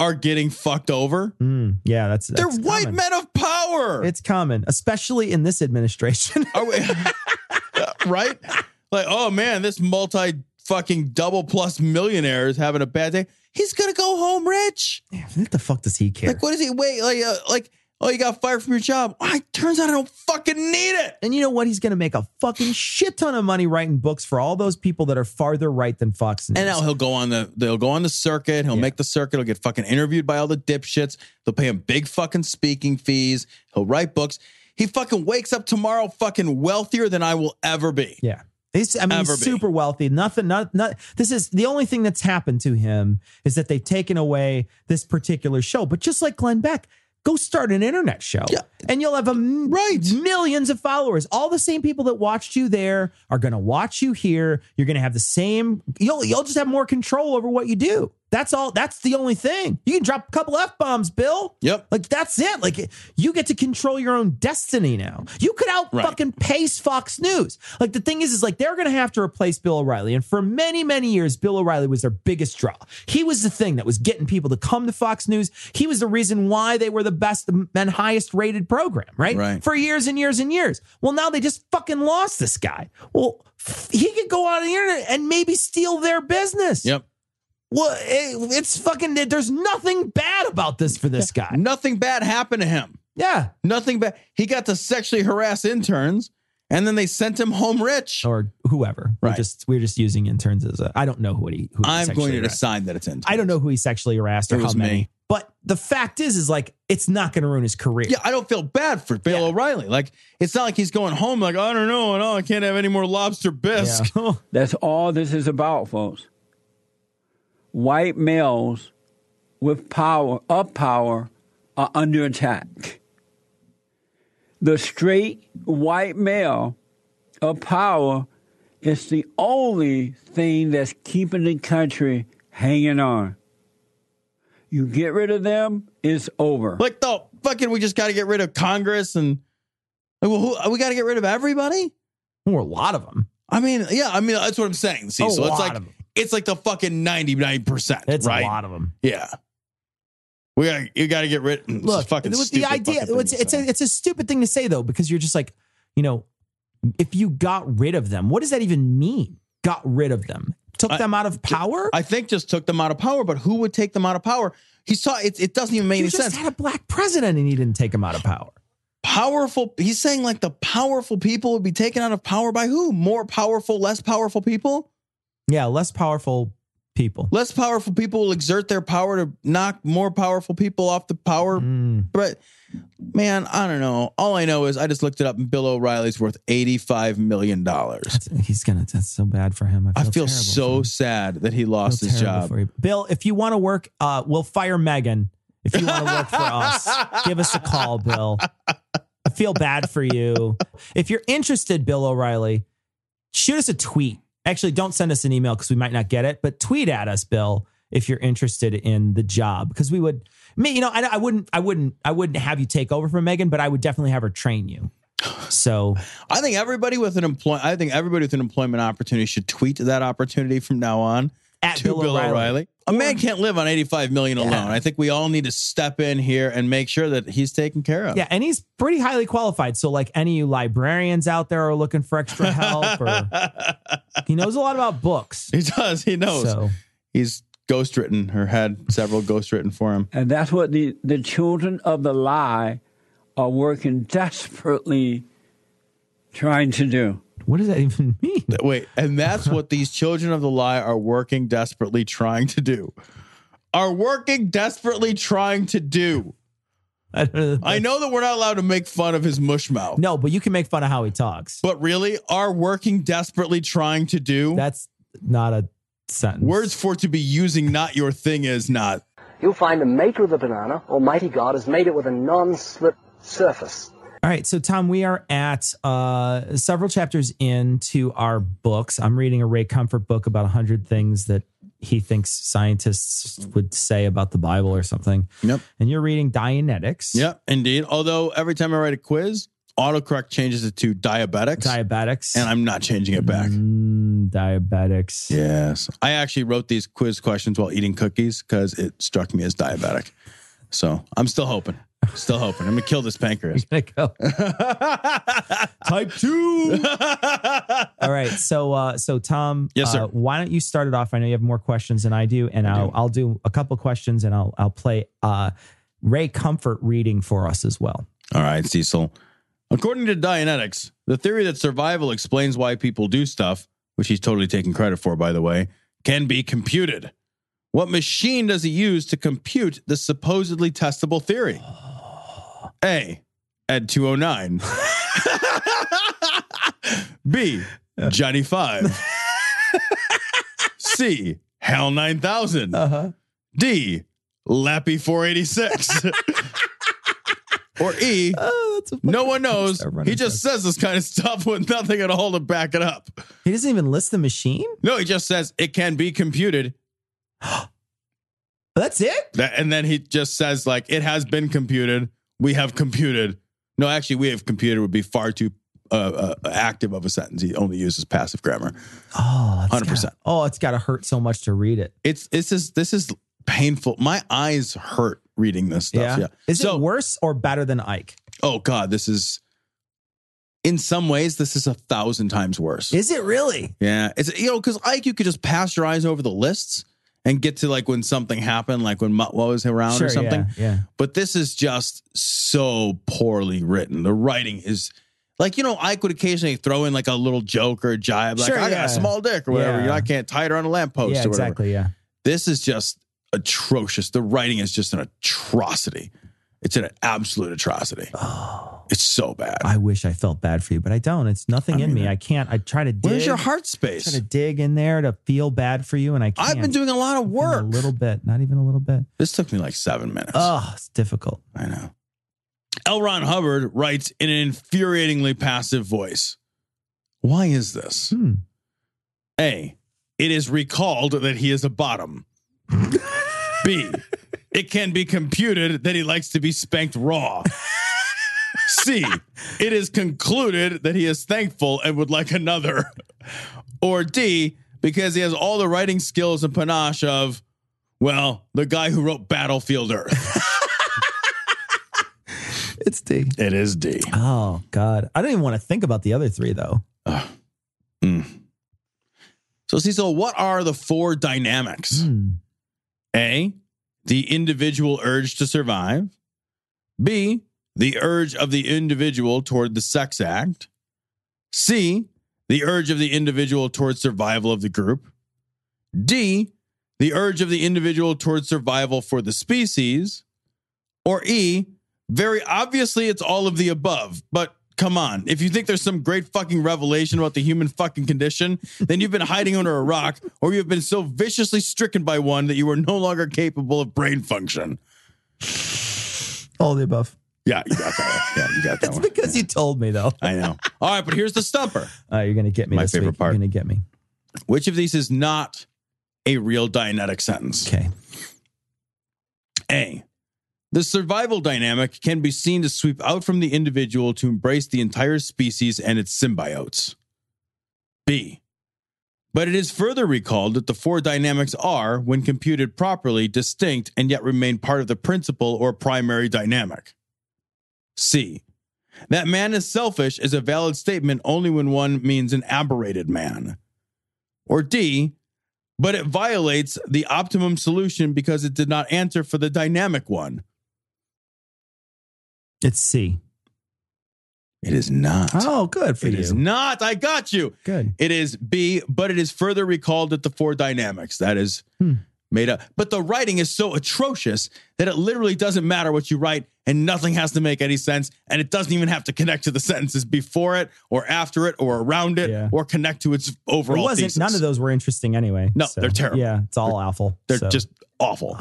are getting fucked over. Mm, yeah, that's... that's They're common. White men of power! It's common, especially in this administration. Are we, right? Like, oh man, this multi-fucking double-plus millionaire is having a bad day. He's gonna go home rich. Yeah, what the fuck does he care? Like, what does he... Wait, like... Uh, like Oh, you got fired from your job. Oh, it turns out I don't fucking need it. And you know what? He's going to make a fucking shit ton of money writing books for all those people that are farther right than Fox News. And now he'll go on the they'll go on the circuit. He'll yeah. make the circuit. He'll get fucking interviewed by all the dipshits. They'll pay him big fucking speaking fees. He'll write books. He fucking wakes up tomorrow fucking wealthier than I will ever be. Yeah. He's, I mean, he's super wealthy. Nothing, not, not, this is the only thing that's happened to him is that they've taken away this particular show. But just like Glenn Beck, go start an internet show yeah. and you'll have a m- right. millions of followers. All the same people that watched you there are going to watch you here. You're going to have the same. You'll you'll just have more control over what you do. That's all. That's the only thing. You can drop a couple F-bombs, Bill. Yep. Like, that's it. Like, you get to control your own destiny now. You could out right. fucking pace Fox News. Like, the thing is, is like, they're going to have to replace Bill O'Reilly. And for many, many years, Bill O'Reilly was their biggest draw. He was the thing that was getting people to come to Fox News. He was the reason why they were the best and highest rated program, right? right. For years and years and years. Well, now they just fucking lost this guy. Well, he could go on the internet and maybe steal their business. Yep. Well, it, it's fucking, there's nothing bad about this for this guy. Nothing bad happened to him. Yeah. Nothing bad. He got to sexually harass interns and then they sent him home rich. Or whoever. Right. We're just, we're just using interns as a, I don't know who he, who he I'm going to harassed. decide that it's interns. I don't know who he sexually harassed or it how many. Me. But the fact is, is like, it's not going to ruin his career. Yeah, I don't feel bad for Bill yeah. O'Reilly. Like, it's not like he's going home like, I don't know, no, I can't have any more lobster bisque. Yeah. That's all this is about, folks. White males with power, of power, are under attack. The straight white male of power is the only thing that's keeping the country hanging on. You get rid of them, it's over. Like, the fucking, we just got to get rid of Congress and well, who, we got to get rid of everybody? Or a lot of them. I mean, yeah, I mean, that's what I'm saying. See, a so lot it's like, of them. It's like the fucking ninety-nine percent, it's right? It's a lot of them. Yeah. We gotta, you got to get rid of Look, fucking it was the idea. It's, it's, a, it's a stupid thing to say, though, because you're just like, you know, if you got rid of them, what does that even mean? Got rid of them? Took I, them out of power? I think just took them out of power, but who would take them out of power? He's ta- it, it doesn't even make you any sense. He just had a black president and he didn't take him out of power. Powerful. He's saying like the powerful people would be taken out of power by who? More powerful, less powerful people? Yeah, less powerful people. Less powerful people will exert their power to knock more powerful people off the power. Mm. But man, I don't know. All I know is I just looked it up and Bill O'Reilly's worth eighty-five million dollars. That's, he's going to, that's so bad for him. I feel, I feel so sad that he lost his job. Bill, if you want to work, uh, we'll fire Megan. If you want to work for us, give us a call, Bill. I feel bad for you. If you're interested, Bill O'Reilly, shoot us a tweet. Actually, don't send us an email because we might not get it, but tweet at us, Bill, if you're interested in the job, because we would, me, you know, I, I wouldn't, I wouldn't, I wouldn't have you take over from Megan, but I would definitely have her train you. So I think everybody with an employ I think everybody with an employment opportunity should tweet that opportunity from now on at to Bill, Bill O'Reilly. O'Reilly. A man can't live on eighty-five million dollars yeah. alone. I think we all need to step in here and make sure that he's taken care of. Yeah, and he's pretty highly qualified. So, like, any librarians out there are looking for extra help. Or he knows a lot about books. He does. He knows. So. He's ghostwritten or had several ghostwritten for him. And that's what the, the children of the lie are working desperately trying to do. What does that even mean? Wait, and that's what these children of the lie are working desperately trying to do. Are working desperately trying to do. I know that we're not allowed to make fun of his mush mouth. No, but you can make fun of how he talks. But really, are working desperately trying to do? That's not a sentence. Words for to be using not your thing is not. You'll find the maker of the banana, Almighty God, has made it with a non-slip surface. All right. So, Tom, we are at uh, several chapters into our books. I'm reading a Ray Comfort book about one hundred things that he thinks scientists would say about the Bible or something. Yep. And you're reading Dianetics. Yep, indeed. Although every time I write a quiz, autocorrect changes it to diabetics. Diabetics. And I'm not changing it back. Mm, diabetics. Yes. I actually wrote these quiz questions while eating cookies because it struck me as diabetic. So I'm still hoping. Still hoping. I'm going to kill this pancreas. Gonna go. Type two. All right. So, uh, so Tom, yes, sir. Uh, why don't you start it off? I know you have more questions than I do, and I I'll, do. I'll do a couple questions, and I'll, I'll play uh, Ray Comfort reading for us as well. All right, Cecil. According to Dianetics, the theory that survival explains why people do stuff, which he's totally taking credit for, by the way, can be computed. What machine does he use to compute the supposedly testable theory? A, Ed two oh nine. B, Johnny five. C, Hal nine thousand. Uh-huh. D, Lappy four eighty-six. Or E, oh, no one knows. He just says this kind of stuff with nothing at all to back it up. He doesn't even list the machine? No, he just says it can be computed. That's it? That, and then he just says, like, it has been computed. We have computed. No, actually, we have computed would be far too uh, uh, active of a sentence. He only uses passive grammar. Oh, one hundred percent. Gotta, oh, it's got to hurt so much to read it. It's it's just, this is painful. My eyes hurt reading this stuff. Yeah. yeah. Is so, it worse or better than Ike? Oh, God, this is... In some ways, this is a thousand times worse. Is it really? Yeah. It's, you know, because Ike, you could just pass your eyes over the lists and get to like when something happened, like when Mutwa was around sure, or something. Yeah, yeah. But this is just so poorly written. The writing is like, you know, Ike would occasionally throw in like a little joke or a jibe. Like, sure, I yeah. got a small dick or whatever. Yeah. You know, I can't tie it around a lamppost yeah, or whatever. Exactly, yeah. This is just atrocious. The writing is just an atrocity. It's an absolute atrocity. Oh, it's so bad. I wish I felt bad for you, but I don't. It's nothing I in mean, me. I can't. I try to dig. Where's your heart space? I try to dig in there to feel bad for you, and I can't. I've been doing a lot of work. Even a little bit. Not even a little bit. This took me like seven minutes. Oh, it's difficult. I know. L. Ron Hubbard writes in an infuriatingly passive voice. Why is this? Hmm. A. It is recalled that he is a bottom. B. It can be computed that he likes to be spanked raw. C, it is concluded that he is thankful and would like another. Or D, because he has all the writing skills and panache of, well, the guy who wrote Battlefield Earth. It's D. It is D. Oh, God. I don't even want to think about the other three, though. Uh, mm. So, Cecil, what are the four dynamics? Mm. A, the individual urge to survive. B, the urge of the individual toward the sex act. C, the urge of the individual toward survival of the group. D, the urge of the individual toward survival for the species. Or E, very obviously it's all of the above, but come on. If you think there's some great fucking revelation about the human fucking condition, then you've been hiding under a rock, or you've been so viciously stricken by one that you are no longer capable of brain function. All the above. Yeah, you got that one. Yeah, you got that one. It's because yeah. you told me, though. I know. All right, but here's the stumper. Uh, you're going to get me. My this favorite week. part. You're going to get me. Which of these is not a real Dianetic sentence? Okay. A, The survival dynamic can be seen to sweep out from the individual to embrace the entire species and its symbiotes. B. But it is further recalled that the four dynamics are, when computed properly, distinct and yet remain part of the principal or primary dynamic. C. That man is selfish is a valid statement only when one means an aberrated man. Or D. But it violates the optimum solution because it did not answer for the dynamic one. It's C. It is not. Oh, good for you. It is not. I got you. Good. It is B, but it is further recalled that the four dynamics, that is hmm. made up. But the writing is so atrocious that it literally doesn't matter what you write, and nothing has to make any sense. And it doesn't even have to connect to the sentences before it or after it or around it yeah. or connect to its overall it wasn't, thesis. None of those were interesting anyway. No, so. They're terrible. Yeah, it's all they're, awful. They're so. just awful.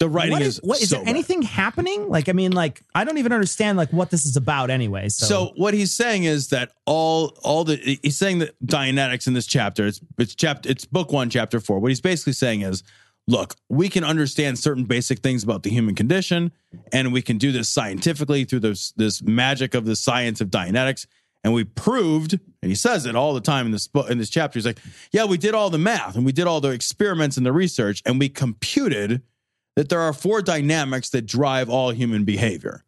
The writing what is, is what, Is so there bad. Anything happening? Like, I mean, like, I don't even understand, like, what this is about anyway. So, so what he's saying is that all, all the, he's saying that Dianetics in this chapter, it's, it's chapter, it's book one, chapter four. What he's basically saying is, look, we can understand certain basic things about the human condition, and we can do this scientifically through this, this magic of the science of Dianetics. And we proved, and he says it all the time in this book, in this chapter, he's like, yeah, we did all the math and we did all the experiments and the research, and we computed that there are four dynamics that drive all human behavior.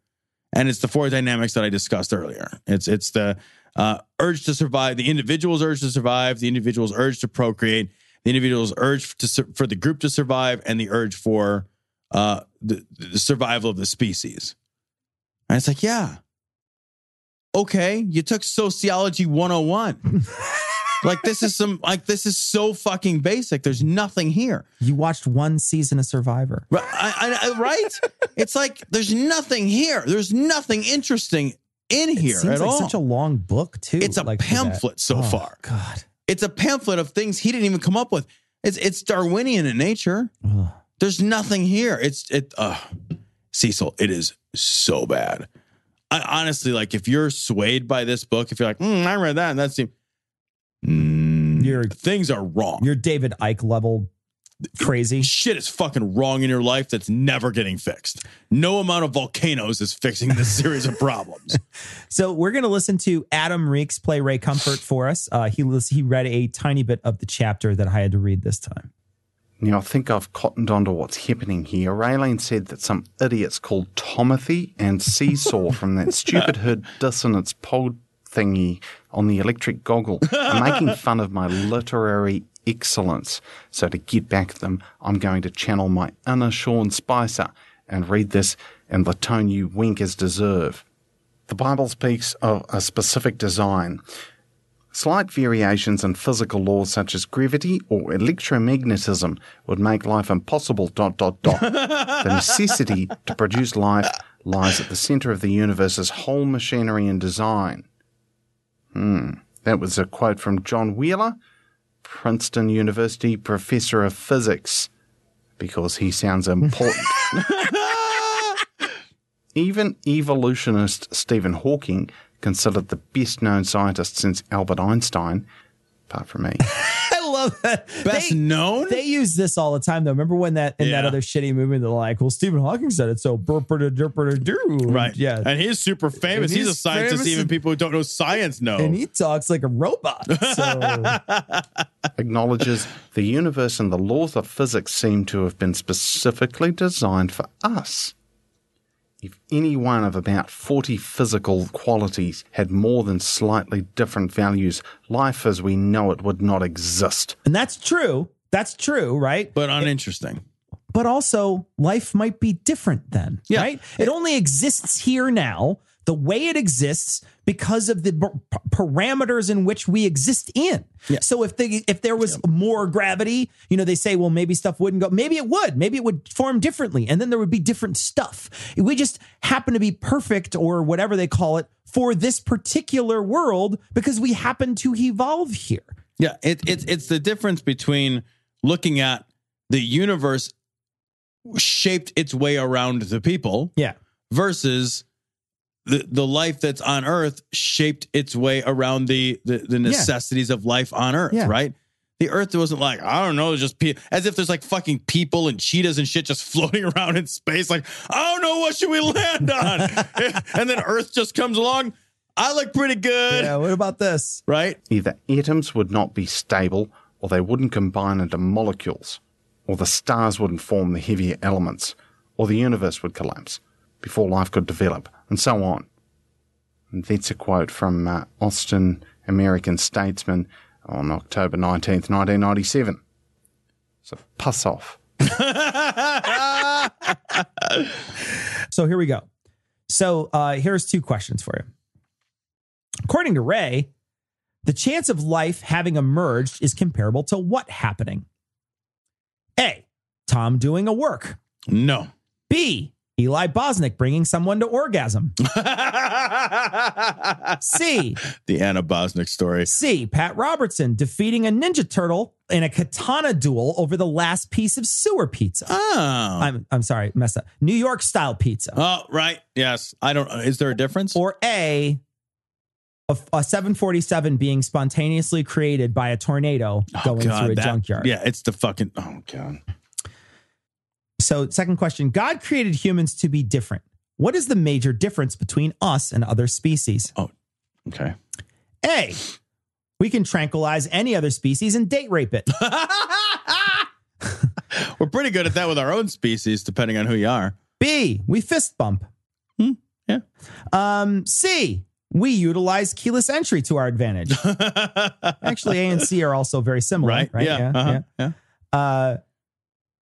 And it's the four dynamics that I discussed earlier. It's it's the uh, urge to survive, the individual's urge to survive, the individual's urge to procreate, the individual's urge to, for the group to survive, and the urge for uh, the, the survival of the species. And it's like, yeah, okay, you took Sociology one oh one. Like, this is some, like, this is so fucking basic. There's nothing here. You watched one season of Survivor. Right? I, I, right? It's like, there's nothing here. There's nothing interesting in it here seems at like all. It's such a long book, too. It's a like pamphlet so oh, far. God. It's a pamphlet of things he didn't even come up with. It's it's Darwinian in nature. Ugh. There's nothing here. It's it. Uh, Cecil, it is so bad. I honestly, like, if you're swayed by this book, if you're like, mm, I read that and that seemed, mm, your things are wrong. You're David Icke level crazy. Shit is fucking wrong in your life that's never getting fixed. No amount of volcanoes is fixing this series of problems. So we're going to listen to Adam Reeks play Ray Comfort for us. Uh, he he read a tiny bit of the chapter that I had to read this time. Now, I think I've cottoned on to what's happening here. Raylene said that some idiots called Tomothy and Seesaw from that stupid herd dissonance pod thingy on the electric goggle are making fun of my literary excellence. So to get back at them, I'm going to channel my inner Sean Spicer and read this in the tone you winkers deserve. The Bible speaks of a specific design. Slight variations in physical laws such as gravity or electromagnetism would make life impossible, dot, dot, dot. The necessity to produce life lies at the center of the universe's whole machinery and design. Hmm. That was a quote from John Wheeler, Princeton University professor of physics, because he sounds important. Even evolutionist Stephen Hawking, considered the best-known scientist since Albert Einstein, apart from me. I love that. Best they, known? They use this all the time, though. Remember when that in yeah. that other shitty movie, they're like, well, Stephen Hawking said it, so burp-a-da-derp-a-da-doo. Right. Yeah. And he's super famous. He's, he's a scientist even and, people who don't know science know. And he talks like a robot. So. Acknowledges the universe and the laws of physics seem to have been specifically designed for us. If any one of about forty physical qualities had more than slightly different values, life as we know it would not exist. And that's true. That's true, right? But uninteresting. It, but also, life might be different then, yeah. right? It only exists here now, the way it exists, because of the p- parameters in which we exist in. Yeah. So if the, if there was yeah. more gravity, you know, they say, well, maybe stuff wouldn't go. Maybe it would. Maybe it would form differently. And then there would be different stuff. We just happen to be perfect or whatever they call it for this particular world because we happen to evolve here. Yeah, it, it, it's the difference between looking at the universe shaped its way around the people yeah. versus... The, the life that's on Earth shaped its way around the the, the necessities yeah. of life on Earth, yeah. right? The earth wasn't like, I don't know, just pe- as if there's like fucking people and cheetahs and shit just floating around in space. Like, I don't know, what should we land on? And then earth just comes along. I look pretty good. Yeah, what about this? Right? Either atoms would not be stable, or they wouldn't combine into molecules, or the stars wouldn't form the heavier elements, or the universe would collapse before life could develop, and so on. And that's a quote from uh, Austin, American Statesman, on October nineteenth, nineteen ninety-seven. So piss off. So here we go. So uh, here's two questions for you. According to Ray, the chance of life having emerged is comparable to what happening? A, Tom doing a work. No. B, Eli Bosnick bringing someone to orgasm. C, the Anna Bosnick story. C, Pat Robertson defeating a Ninja Turtle in a katana duel over the last piece of sewer pizza. Oh. I'm I'm sorry, messed up. New York style pizza. Oh, right. Yes. I don't. Is there a difference? Or A, a seven forty-seven being spontaneously created by a tornado oh, going God, through a that, junkyard. Yeah, it's the fucking... Oh, God. So, second question. God created humans to be different. What is the major difference between us and other species? Oh, okay. A, we can tranquilize any other species and date rape it. We're pretty good at that with our own species, depending on who you are. B, we fist bump. Hmm, yeah. Um, C, we utilize keyless entry to our advantage. Actually, A and C are also very similar, right? right? Yeah. yeah, uh-huh, yeah. yeah. Uh,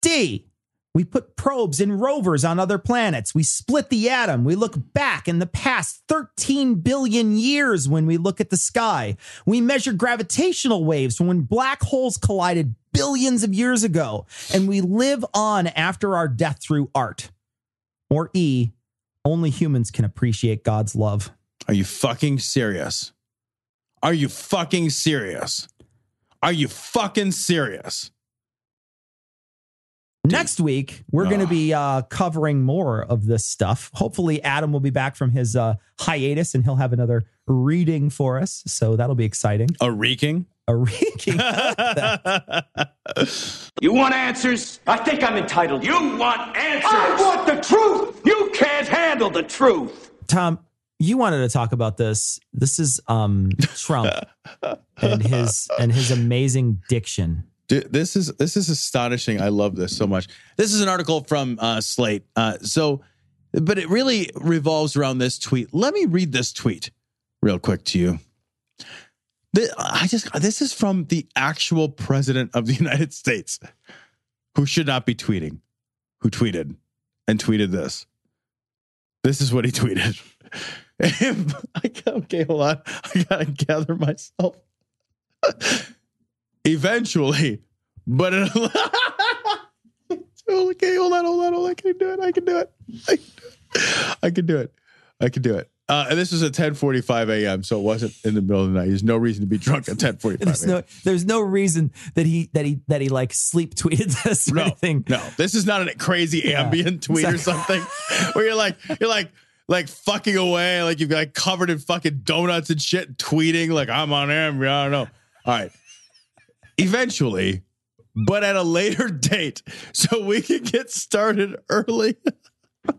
D, we put probes and rovers on other planets. We split the atom. We look back in the past thirteen billion years when we look at the sky. We measure gravitational waves when black holes collided billions of years ago. And we live on after our death through art. Or E, only humans can appreciate God's love. Are you fucking serious? Are you fucking serious? Are you fucking serious? Dude. Next week, we're oh. going to be uh, covering more of this stuff. Hopefully, Adam will be back from his uh, hiatus, and he'll have another reading for us. So that'll be exciting. A reeking? A reeking. You want answers? I think I'm entitled. You want answers? I want the truth. You can't handle the truth. Tom, you wanted to talk about this. This is um, Trump and his and his amazing diction. Dude, this is this is astonishing. I love this so much. This is an article from uh, Slate. Uh, so, but it really revolves around this tweet. Let me read this tweet real quick to you. This, I just this is from the actual president of the United States, who should not be tweeting, who tweeted and tweeted this. This is what he tweeted. Okay, hold on. I gotta gather myself. Eventually, but it, okay, hold on, hold on, hold on. I can do it. I can do it. I can do it. I can do it. Uh, and this was at ten forty-five a.m., so it wasn't in the middle of the night. There's no reason to be drunk at ten forty-five. There's no, there's no reason that he that he that he like sleep tweeted this or no, anything. No, this is not a crazy yeah, ambient tweet exactly. or something where you're like you're like. Like fucking away, like you've got like covered in fucking donuts and shit, and tweeting like I'm on air. I don't know. All right. Eventually, but at a later date, so we can get started early. I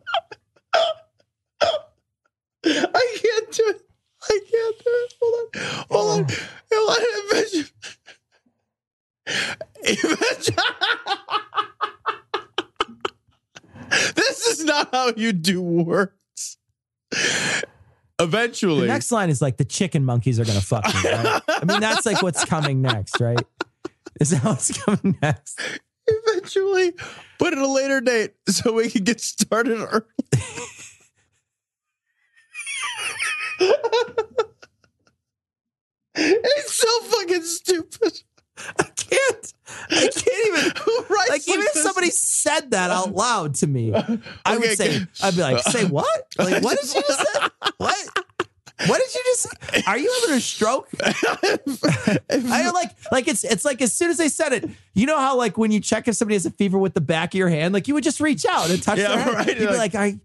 can't do it. I can't do it. Hold on. Hold on. Hold on. Eventually. Eventually. This is not how you do work. Eventually, the next line is like the chicken monkeys are gonna fuck me, right? I mean, that's like what's coming next, right? Is that what's coming next? Eventually, but at a later date, so we can get started early. It's so fucking stupid. I can't. I can't even. Like, like even this? If somebody said that out loud to me, okay, I would say, okay. I'd be like, say what? Like, what did you just say? What? What did you just say? Are you having a stroke? I like, like it's, it's like as soon as they said it, you know how like when you check if somebody has a fever with the back of your hand, like you would just reach out and touch yeah, their hand. Right. You'd You're be like, like I.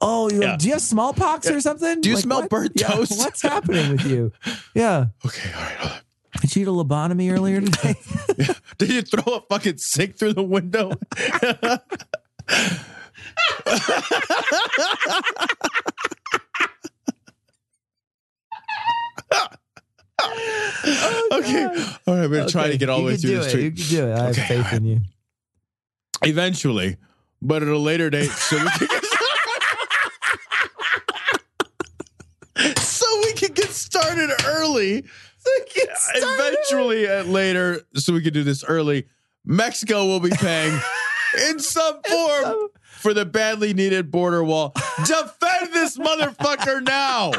Oh, you, yeah. do you have smallpox yeah. or something? Do you like, smell what? burnt yeah. toast? What's happening with you? Yeah. Okay. All right. All right. Did you eat a lobotomy earlier today? Yeah. Did you throw a fucking sink through the window? Oh, okay. God. All right. We're okay. trying to get all the way through this tree. You can do it. I okay. have faith in you. Eventually, but at a later date. So we can get, so we can get started early. So get started. Eventually, at later, so we can do this early. Mexico will be paying in some form in some... for the badly needed border wall. Defend this motherfucker now.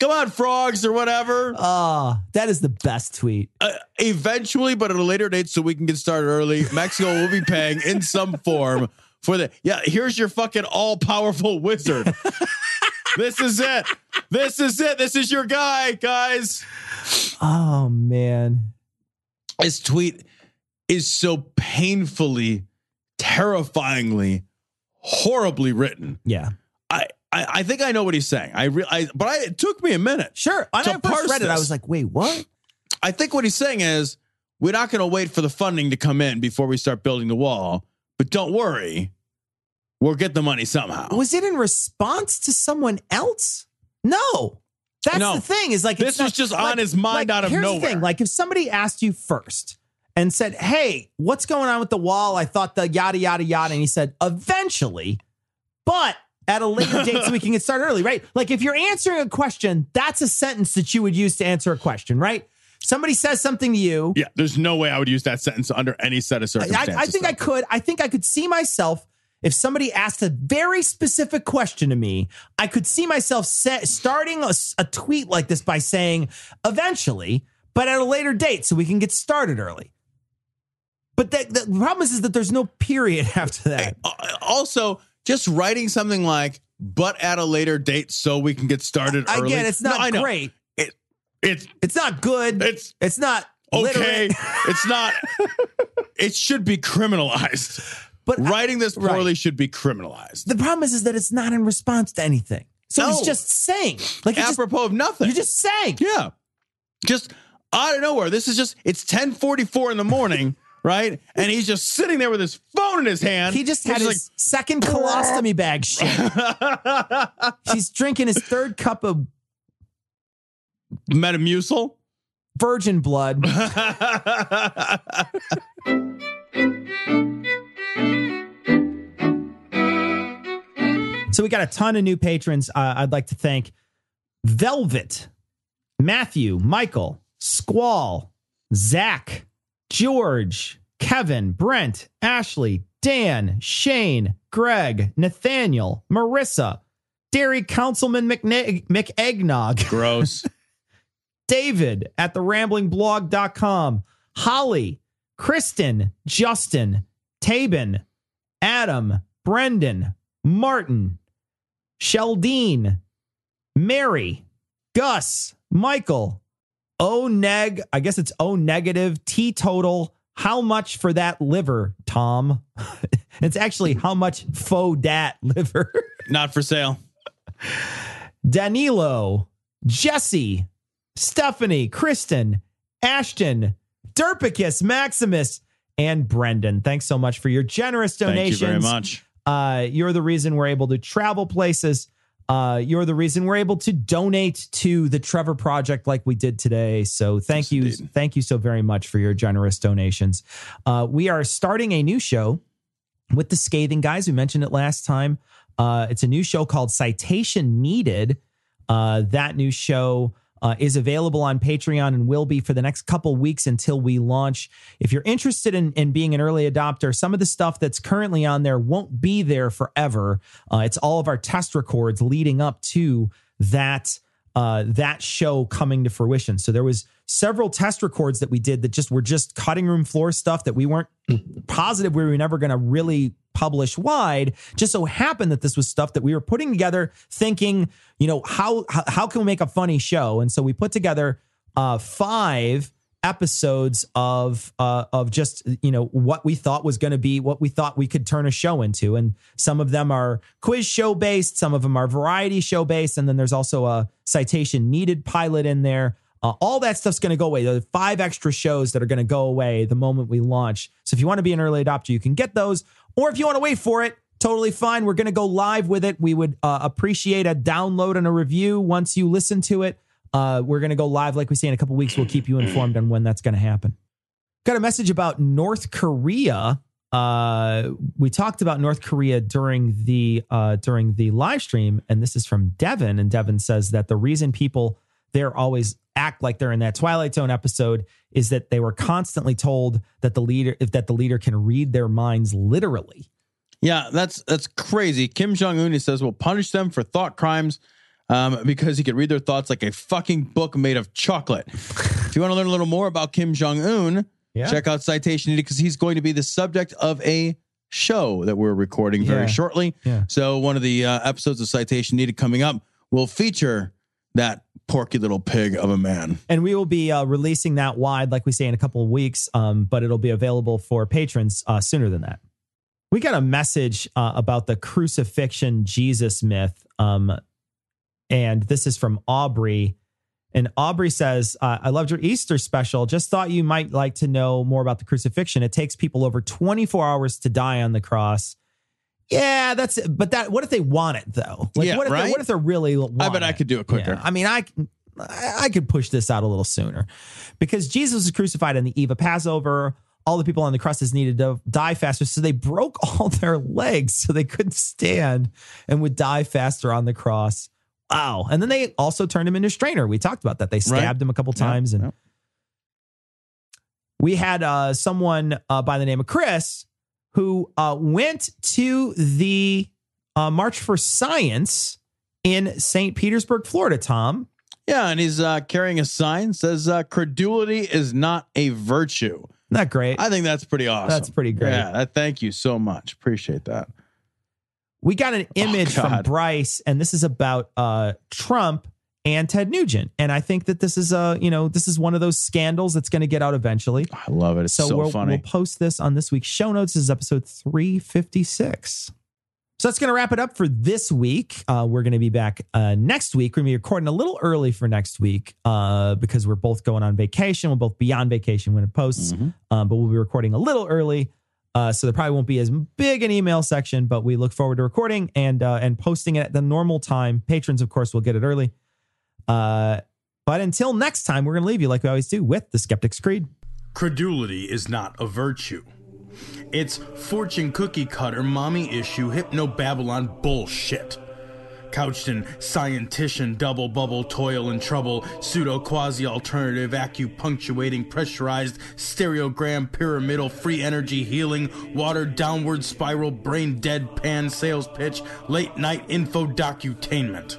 Come on, frogs or whatever. Oh, that is the best tweet. Uh, eventually, but at a later date, so we can get started early. Mexico will be paying in some form for the. Yeah, here's your fucking all-powerful wizard. This is it. This is it. This is your guy, guys. Oh man, this tweet is so painfully, terrifyingly, horribly written. Yeah. I, I think I know what he's saying. I, re, I but I, it took me a minute. Sure, I first read it. This. I was like, "Wait, what?" I think what he's saying is, we're not going to wait for the funding to come in before we start building the wall. But don't worry, we'll get the money somehow. Was it in response to someone else? No, that's no. the thing. Is like this was just like, on his mind like, out of here's nowhere. The thing. Like if somebody asked you first and said, "Hey, what's going on with the wall?" I thought the yada yada yada, and he said, "Eventually," but. At a later date so we can get started early, right? Like if you're answering a question, that's a sentence that you would use to answer a question, right? Somebody says something to you. Yeah, there's no way I would use that sentence under any set of circumstances. I, I think I could. I think I could see myself, if somebody asked a very specific question to me, I could see myself set, starting a, a tweet like this by saying, eventually, but at a later date so we can get started early. But the, the problem is, is that there's no period after that. Also... Just writing something like, but at a later date so we can get started early. Again, it's not no, great. It, it's, it's not good. It's, it's not okay. It's not. It should be criminalized. But writing this poorly right. should be criminalized. The problem is, is that it's not in response to anything. So no. he's just saying. Like apropos just, of nothing. You're just saying. Yeah. Just out of nowhere. This is just, it's ten forty-four in the morning. Right? And he's just sitting there with his phone in his hand. He just had his like, second colostomy bag shit. He's drinking his third cup of... Metamucil? Virgin blood. So we got a ton of new patrons. Uh, I'd like to thank Velvet, Matthew, Michael, Squall, Zach, George, Kevin, Brent, Ashley, Dan, Shane, Greg, Nathaniel, Marissa, Dairy Councilman McNe- McEggnog. Gross. David at the rambling blog dot com. Holly, Kristen, Justin, Tabin, Adam, Brendan, Martin, Sheldine, Mary, Gus, Michael, O neg, I guess it's O negative, T total. How much for that liver, Tom? It's actually how much faux dat liver. Not for sale. Danilo, Jesse, Stephanie, Kristen, Ashton, Derpicus, Maximus, and Brendan. Thanks so much for your generous donations. Thank you very much. Uh, you're the reason we're able to travel places. Uh, you're the reason we're able to donate to the Trevor Project like we did today. So thank yes, you. Indeed. Thank you so very much for your generous donations. Uh, we are starting a new show with the Scathing Guys. We mentioned it last time. Uh, it's a new show called Citation Needed. Uh, that new show uh, is available on Patreon and will be for the next couple weeks until we launch. If you're interested in, in being an early adopter, some of the stuff that's currently on there won't be there forever. Uh, it's all of our test records leading up to that, uh, that show coming to fruition. So there was several test records that we did that just were just cutting room floor stuff that we weren't positive we were never going to really publish wide. Just so happened that this was stuff that we were putting together thinking, you know, how how, how can we make a funny show? And so we put together uh, five episodes of uh, of just, you know, what we thought was going to be what we thought we could turn a show into. And some of them are quiz show based. Some of them are variety show based. And then there's also a Citation Needed pilot in there. Uh, all that stuff's going to go away. There are five extra shows that are going to go away the moment we launch. So if you want to be an early adopter, you can get those. Or if you want to wait for it, totally fine. We're going to go live with it. We would uh, appreciate a download and a review once you listen to it. Uh, we're going to go live, like we say, in a couple of weeks. We'll keep you informed on when that's going to happen. Got a message about North Korea. Uh, we talked about North Korea during the uh, during the live stream, and this is from Devin. And Devin says that the reason people there always act like they're in that Twilight Zone episode is that they were constantly told that the leader, if that the leader can read their minds literally. Yeah, that's that's crazy. Kim Jong-un, he says, will punish them for thought crimes um, because he could read their thoughts like a fucking book made of chocolate. If you want to learn a little more about Kim Jong-un, yeah. check out Citation Needed, because he's going to be the subject of a show that we're recording yeah. very shortly. Yeah. So one of the uh, episodes of Citation Needed coming up will feature that porky little pig of a man. And we will be uh, releasing that wide, like we say, in a couple of weeks, um, but it'll be available for patrons uh, sooner than that. We got a message uh, about the crucifixion Jesus myth. Um, and this is from Aubrey. And Aubrey says, uh, I loved your Easter special. Just thought you might like to know more about the crucifixion. It takes people over twenty-four hours to die on the cross. Yeah, that's it. But that, what if they want it, though? Like, yeah, what if right? they, what if they're really want I bet it? I could do it quicker. Yeah. I mean, I, I could push this out a little sooner. Because Jesus was crucified on the eve of Passover. All the people on the crosses needed to die faster, so they broke all their legs so they couldn't stand and would die faster on the cross. Wow. And then they also turned him into a strainer. We talked about that. They stabbed right. him a couple times. Yeah. And yeah. we had uh, someone uh, by the name of Chris who uh, went to the uh, March for Science in Saint Petersburg, Florida, Tom. Yeah. And he's uh, carrying a sign that says uh, credulity is not a virtue. Isn't that great? I think that's pretty awesome. That's pretty great. Yeah. That, thank you so much. Appreciate that. We got an image oh, from Bryce, and this is about uh, Trump and Ted Nugent. And I think that this is a, you know, this is one of those scandals that's going to get out eventually. I love it. It's so, so we'll, funny. We'll post this on this week's show notes. This is episode three fifty-six. So that's going to wrap it up for this week. Uh, we're going to be back uh, next week. We're going to be recording a little early for next week uh, because we're both going on vacation. We'll both be on vacation when it posts, mm-hmm. um, but we'll be recording a little early. Uh, so there probably won't be as big an email section, but we look forward to recording and uh, and posting it at the normal time. Patrons, of course, will get it early. Uh, but until next time, we're going to leave you like we always do with the Skeptic's Creed. Credulity is not a virtue. It's fortune cookie cutter, mommy issue, hypno-Babylon bullshit. Couched in scientician, double bubble, toil and trouble, pseudo-quasi-alternative, acupunctuating, pressurized, stereogram, pyramidal, free energy, healing, watered, downward spiral, brain deadpan, sales pitch, late night info docutainment.